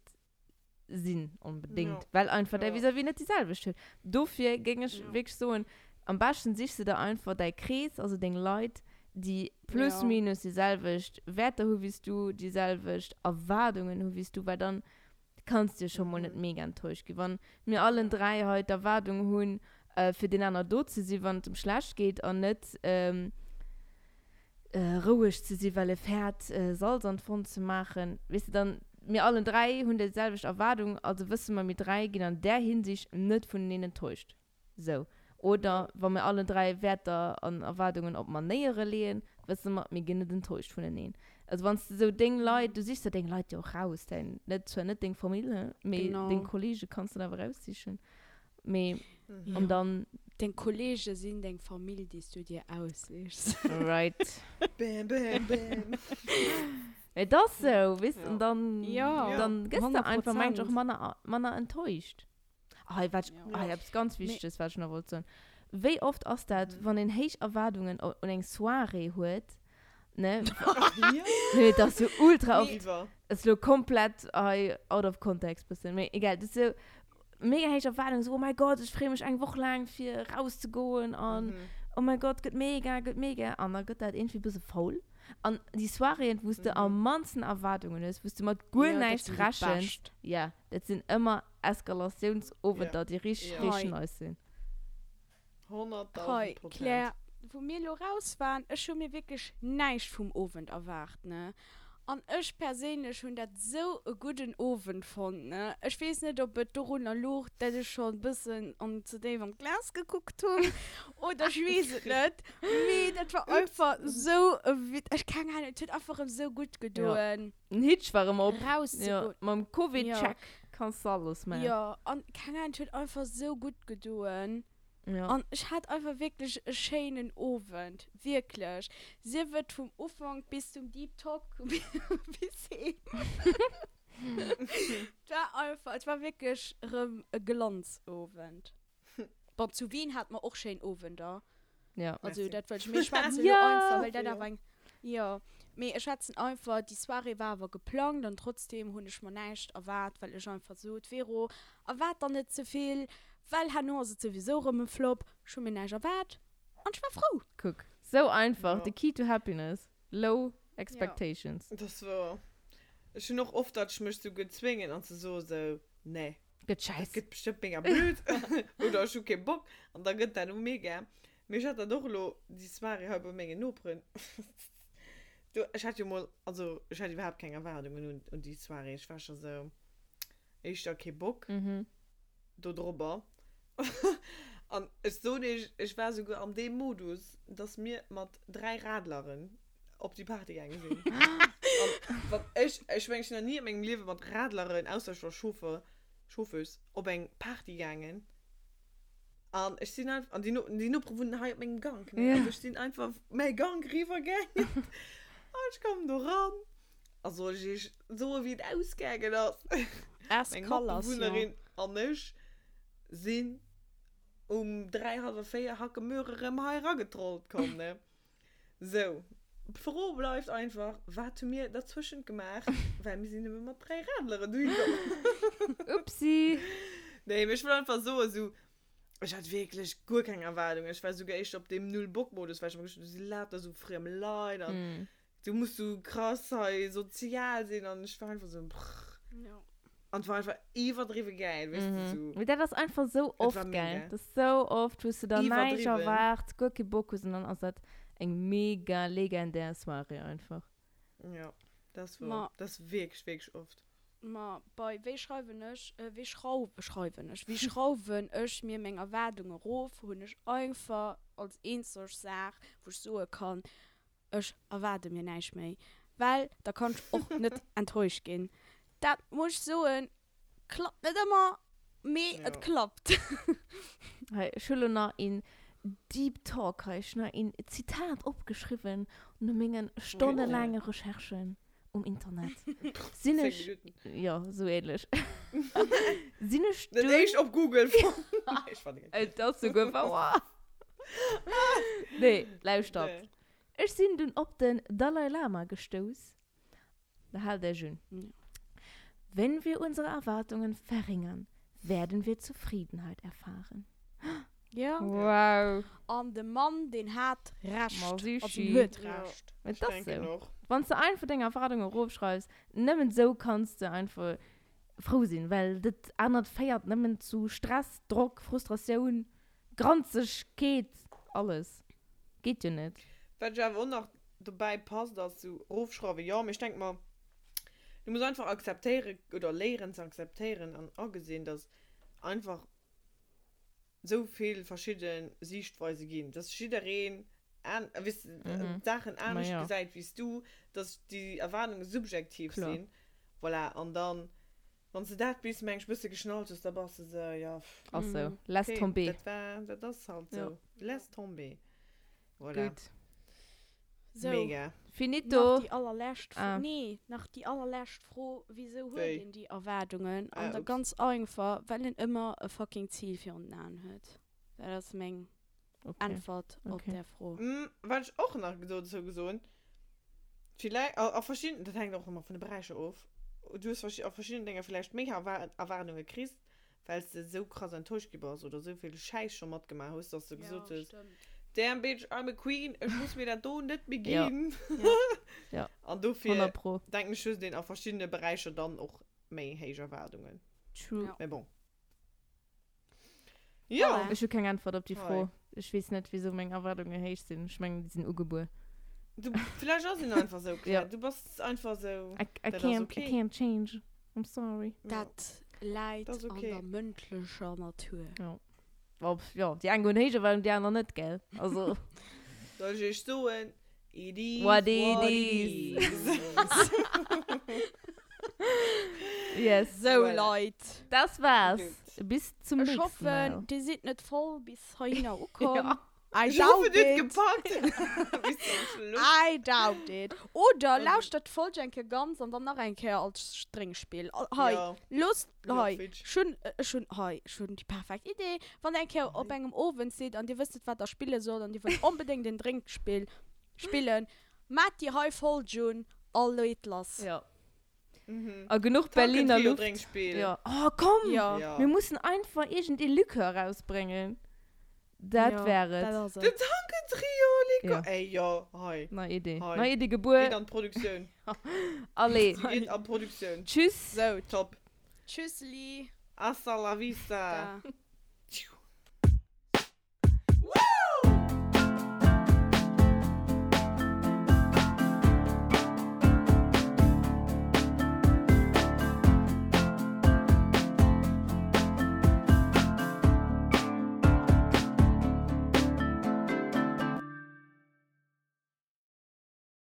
sind unbedingt. Ja. Weil einfach ja. der vis-à-vis nicht dieselbe steht. Dafür ging ich ja. wirklich so ein, am besten siehst du da einfach dein Kreis, also den Leuten, die plus ja. minus dieselbe Werte haben, wie du dieselbe Erwartungen haben, wie du, weil dann kannst du schon mal nicht mega enttäuscht gehen. Wenn wir alle drei heute Erwartungen haben, äh, für den anderen da zu sein, wenn es um schlecht geht und nicht ähm, äh, ruhig zu sein, weil er fährt, äh, Salz und Fond zu machen. Weißt du, dann, wir alle drei haben dieselbe Erwartungen, also wissen wir, wir drei gehen in der Hinsicht nicht von denen enttäuscht. So. Oder wenn wir alle drei Werte und Erwartungen auf man nähere lehnen, wissen wir, wir gehen nicht enttäuscht von denen. Also wenn so Ding Leute, du siehst so Ding Leute ja auch raus, denn nicht so nicht den Familie, mit genau. den Kollegen kannst du aber rausziehen. Mehr ja. und dann den Kollegen sind den Familie, die du dir auslegst. Right. Bam, bam, bam. Ja, das so, weißt ja. und dann ja, ja. dann gehst du einfach manchmal auch manner manner enttäuscht. Ah, ich weiß, ja. ah, ich hab's ganz wichtiges, was ich noch wollte sagen. Wie oft ist das, mhm. wenn den hohen Erwartungen und eine Soiree hat? Ne? ja. Das ist so ultra oft. Es ist so komplett uh, out of context. Bisschen. Egal, das ist so mega heiße Erwartung. So, oh mein Gott, ich freue mich eine Woche lang für rauszugehen. Und mhm. oh mein Gott, geht mega, geht mega. Und dann geht das irgendwie ein bisschen faul. Und die Soiree, wo es mhm. am meisten Erwartungen ist, wo es mit gut ja, nichts raschelst. Ja, das sind immer Eskalationsover, ja. die richtig, ja. richtig neu sind. hunderttausend Prozent. Wo wir raus waren, ist schon mir wirklich nichts vom Abend erwartet, ne? Und ich persönlich habe das so einen guten Abend gefunden, ne? Ich weiß nicht, ob es darunter liegt, dass ich schon ein bisschen um zu dem am Glas geguckt habe. Oder ich weiß es nicht. Nee, das war einfach so... Ich kann gar nicht, das hat einfach so gut gedauert. Ja. Ein Hitsch war immer raus. Ja, mit dem Covid-Check kannst du alles machen. Ja, und kann gar nicht, das hat einfach so gut gedauert. Ja. Und ich hatte einfach wirklich einen schönen Abend. Wirklich. Sie wird vom Anfang bis zum Deep Talk bis hin. Es war wirklich ein Glanzabend. Aber zu Wien hat man auch schönen Abend da. Ja. Also, das wollte ich mir schwatzen. Ja. Weil da war ja. Mir schätzen einfach, die Soiree war aber geplant und trotzdem habe ich mir nichts erwartet, weil ich einfach so, Vero, erwarte nicht so viel. Weil Hannover sowieso rum im Flop, schon mir nicht erwartet und ich war froh. Guck, so einfach, ja. the key to happiness, low expectations. Ja. Das war, ich noch oft, dass ich mich so gezwungen und so, so, nee. Geht scheiße. Geht bestimmt mega blöd oder ich hab keinen Bock und dann geht das noch mega. Mich hat dann doch noch, die Soiree halbe Menge noch drin. Du, ich hatte ja mal, also ich hatte überhaupt keine Erwartungen und, und die Soiree, ich war schon so, ich hab keinen Bock, mhm. da drüber. Und ich, so nicht, ich war sogar an dem Modus, dass wir mit drei Radlern auf die Party gegangen sind. ich ich bin noch nie in meinem Leben mit Radlern außer Schufe, Schufes auf eine Party gegangen. Und ich bin einfach, und die, die Nuppern wurden auf meinem Gang. Ne? Ja. Ich bin einfach auf meinen Gang rübergegangen. Und ich kam da ran. Also ich bin so wie es ausgegangen ist. Erst Kollerin und ich sind um drei, halb vier Hackemöhrer im Heira getrollt kommen. Ne? So, froh bleibt einfach, was du mir dazwischen gemacht, weil wir sind immer mit drei Radlern durchgekommen. Upsi! Nee, ich war einfach so, so, ich hatte wirklich gar keine Erwartung. Ich war sogar echt auf dem Null-Bock-Modus, weil ich mir gedacht, du lädst da so fremd Leute, mm. du musst so krass hey, sozial sein und ich war einfach so, brrr. Ja. Und war einfach übertrieben geil, weißt mhm. du so. Das ist einfach so oft geil. Das ist so oft, wo du dann nicht erwartet, gut gebuckt und dann ist das ein mega legendäres Soiree einfach. Ja, das war Ma, das wirklich, wirklich oft. Ma, bei wie schreiben ich, äh, wie schreiben, schreiben ich, wie schreiben ich mir meine Erwartungen rauf, und ich einfach als einzige Sache, wo ich so kann, ich erwarte mir nicht mehr. Weil da kann ich auch nicht enttäuscht gehen. Das muss ich sagen, klappt nicht immer, mehr ja. es klappt. Hey, ich habe noch in Deep Talk, ich habe noch in Zitat abgeschrieben und eine Menge stundenlange Recherchen. um Internet. Sinne ja, so ähnlich. Sinne Stunde. Das ist auf Google. Ich fand nicht. Das ist gut. Nee, lauf stopp. Nee. Ich bin dann auf den Dalai Lama gestoßen. Da hat er schön. Ja. Wenn wir unsere Erwartungen verringern, werden wir Zufriedenheit erfahren. Ja. Wow. Und der Mann, den hat recht. Mal sie schiebt. Wenn du einfach deine Erfahrungen raufschreibst, nicht so kannst du einfach froh sein, weil das andere feiert nicht zu Stress, Druck, Frustration, Grenzen, geht alles. Geht ja nicht. Weil ich auch noch dabei passt, dass du raufschreibst, ja, ich denke mal, du musst einfach akzeptieren oder lernen zu akzeptieren und auch gesehen, dass einfach so viel verschiedene Sichtweisen geben. Dass jederin an, wiss, mhm. Sachen anders ja. gesagt wie du, dass die Erwartungen subjektiv Klar. sind. Voilà, und dann, wenn du das bist, manchmal bist du geschnallt, ist, dann bist du so, ja. Ach so, okay, lass tomber. Das, das ist halt so. Ja. Lass tomber. Voilà. Gut. So. Mega. Finito. Nach die allerletzte ah. nee, nach die allerletzte froh, wieso holen die Erwartungen? Ah, und ganz einfach, weil ihn immer ein fucking Ziel für uns anhört. Das ist meine okay. Antwort okay. auf der Froh. Mm, weil ich auch nach so gesund. Vielleicht, auch, auch verschiedene, das hängt auch immer von den Bereichen auf. Du hast auf verschiedene Dinge vielleicht mega Erwartungen gekriegt, weil du so krass enttäuscht warst oder so viel Scheiß schon mal gemacht hast, dass du ja, gesund bist. Damn bitch, I'm a queen, ich muss mir das hier nicht begeben. Ja. Ja. Und dafür denke ich schon, den auf verschiedene Bereiche dann auch mehr Erwartungen. True. Ja. Aber bon. Ja. Hello. Ich habe keine Antwort auf die Frage. Ich weiß nicht, wieso meine Erwartungen hoch sind. Ich meine, die sind ungeboren. Du, vielleicht auch sind einfach so. Ja. Du bist einfach so. I, I, can't, okay. I can't change. I'm sorry. Das leid okay. an der mündlichen Natur. Ja. Ob, ja, die einen gehen weil die anderen nicht, gell? Also. Soll ich so ein Idee? What it is. Yes, so well. Leute. Das war's. Good. Bis zum ich nächsten hoffe, Mal. Ich hoffe, die sind nicht voll bis heute ankommen. Ja. I ich doubt hoffe, it. Gepackt. I doubt it. Oder um, lauscht das Volljenke ganz und dann noch ein Kerl als Stringspiel. Hei, ja. Lust, hei, schon, äh, schon, hei, schon die perfekte Idee. Wenn ein Kerl auf einem Ofen sieht und die wisst nicht, was er spielen soll und die will unbedingt den Trinkspiel spielen, macht die hei Volljun all Leute los. Ja. Mhm. Ah, genug Tank Berliner Luft. Ja. Oh, komm, ja. Ja. Wir müssen einfach irgendeine Lücke rausbringen. Das ja, wäre es. Das Tanke-Trio, Liko. Ja. Ey, ja, hi. Neue Idee. Hi. Neue Idee, Geburt. Geht an Produktion. Alle. Geht an Produktion. Tschüss. So, top. Tschüssli. Hasta la vista.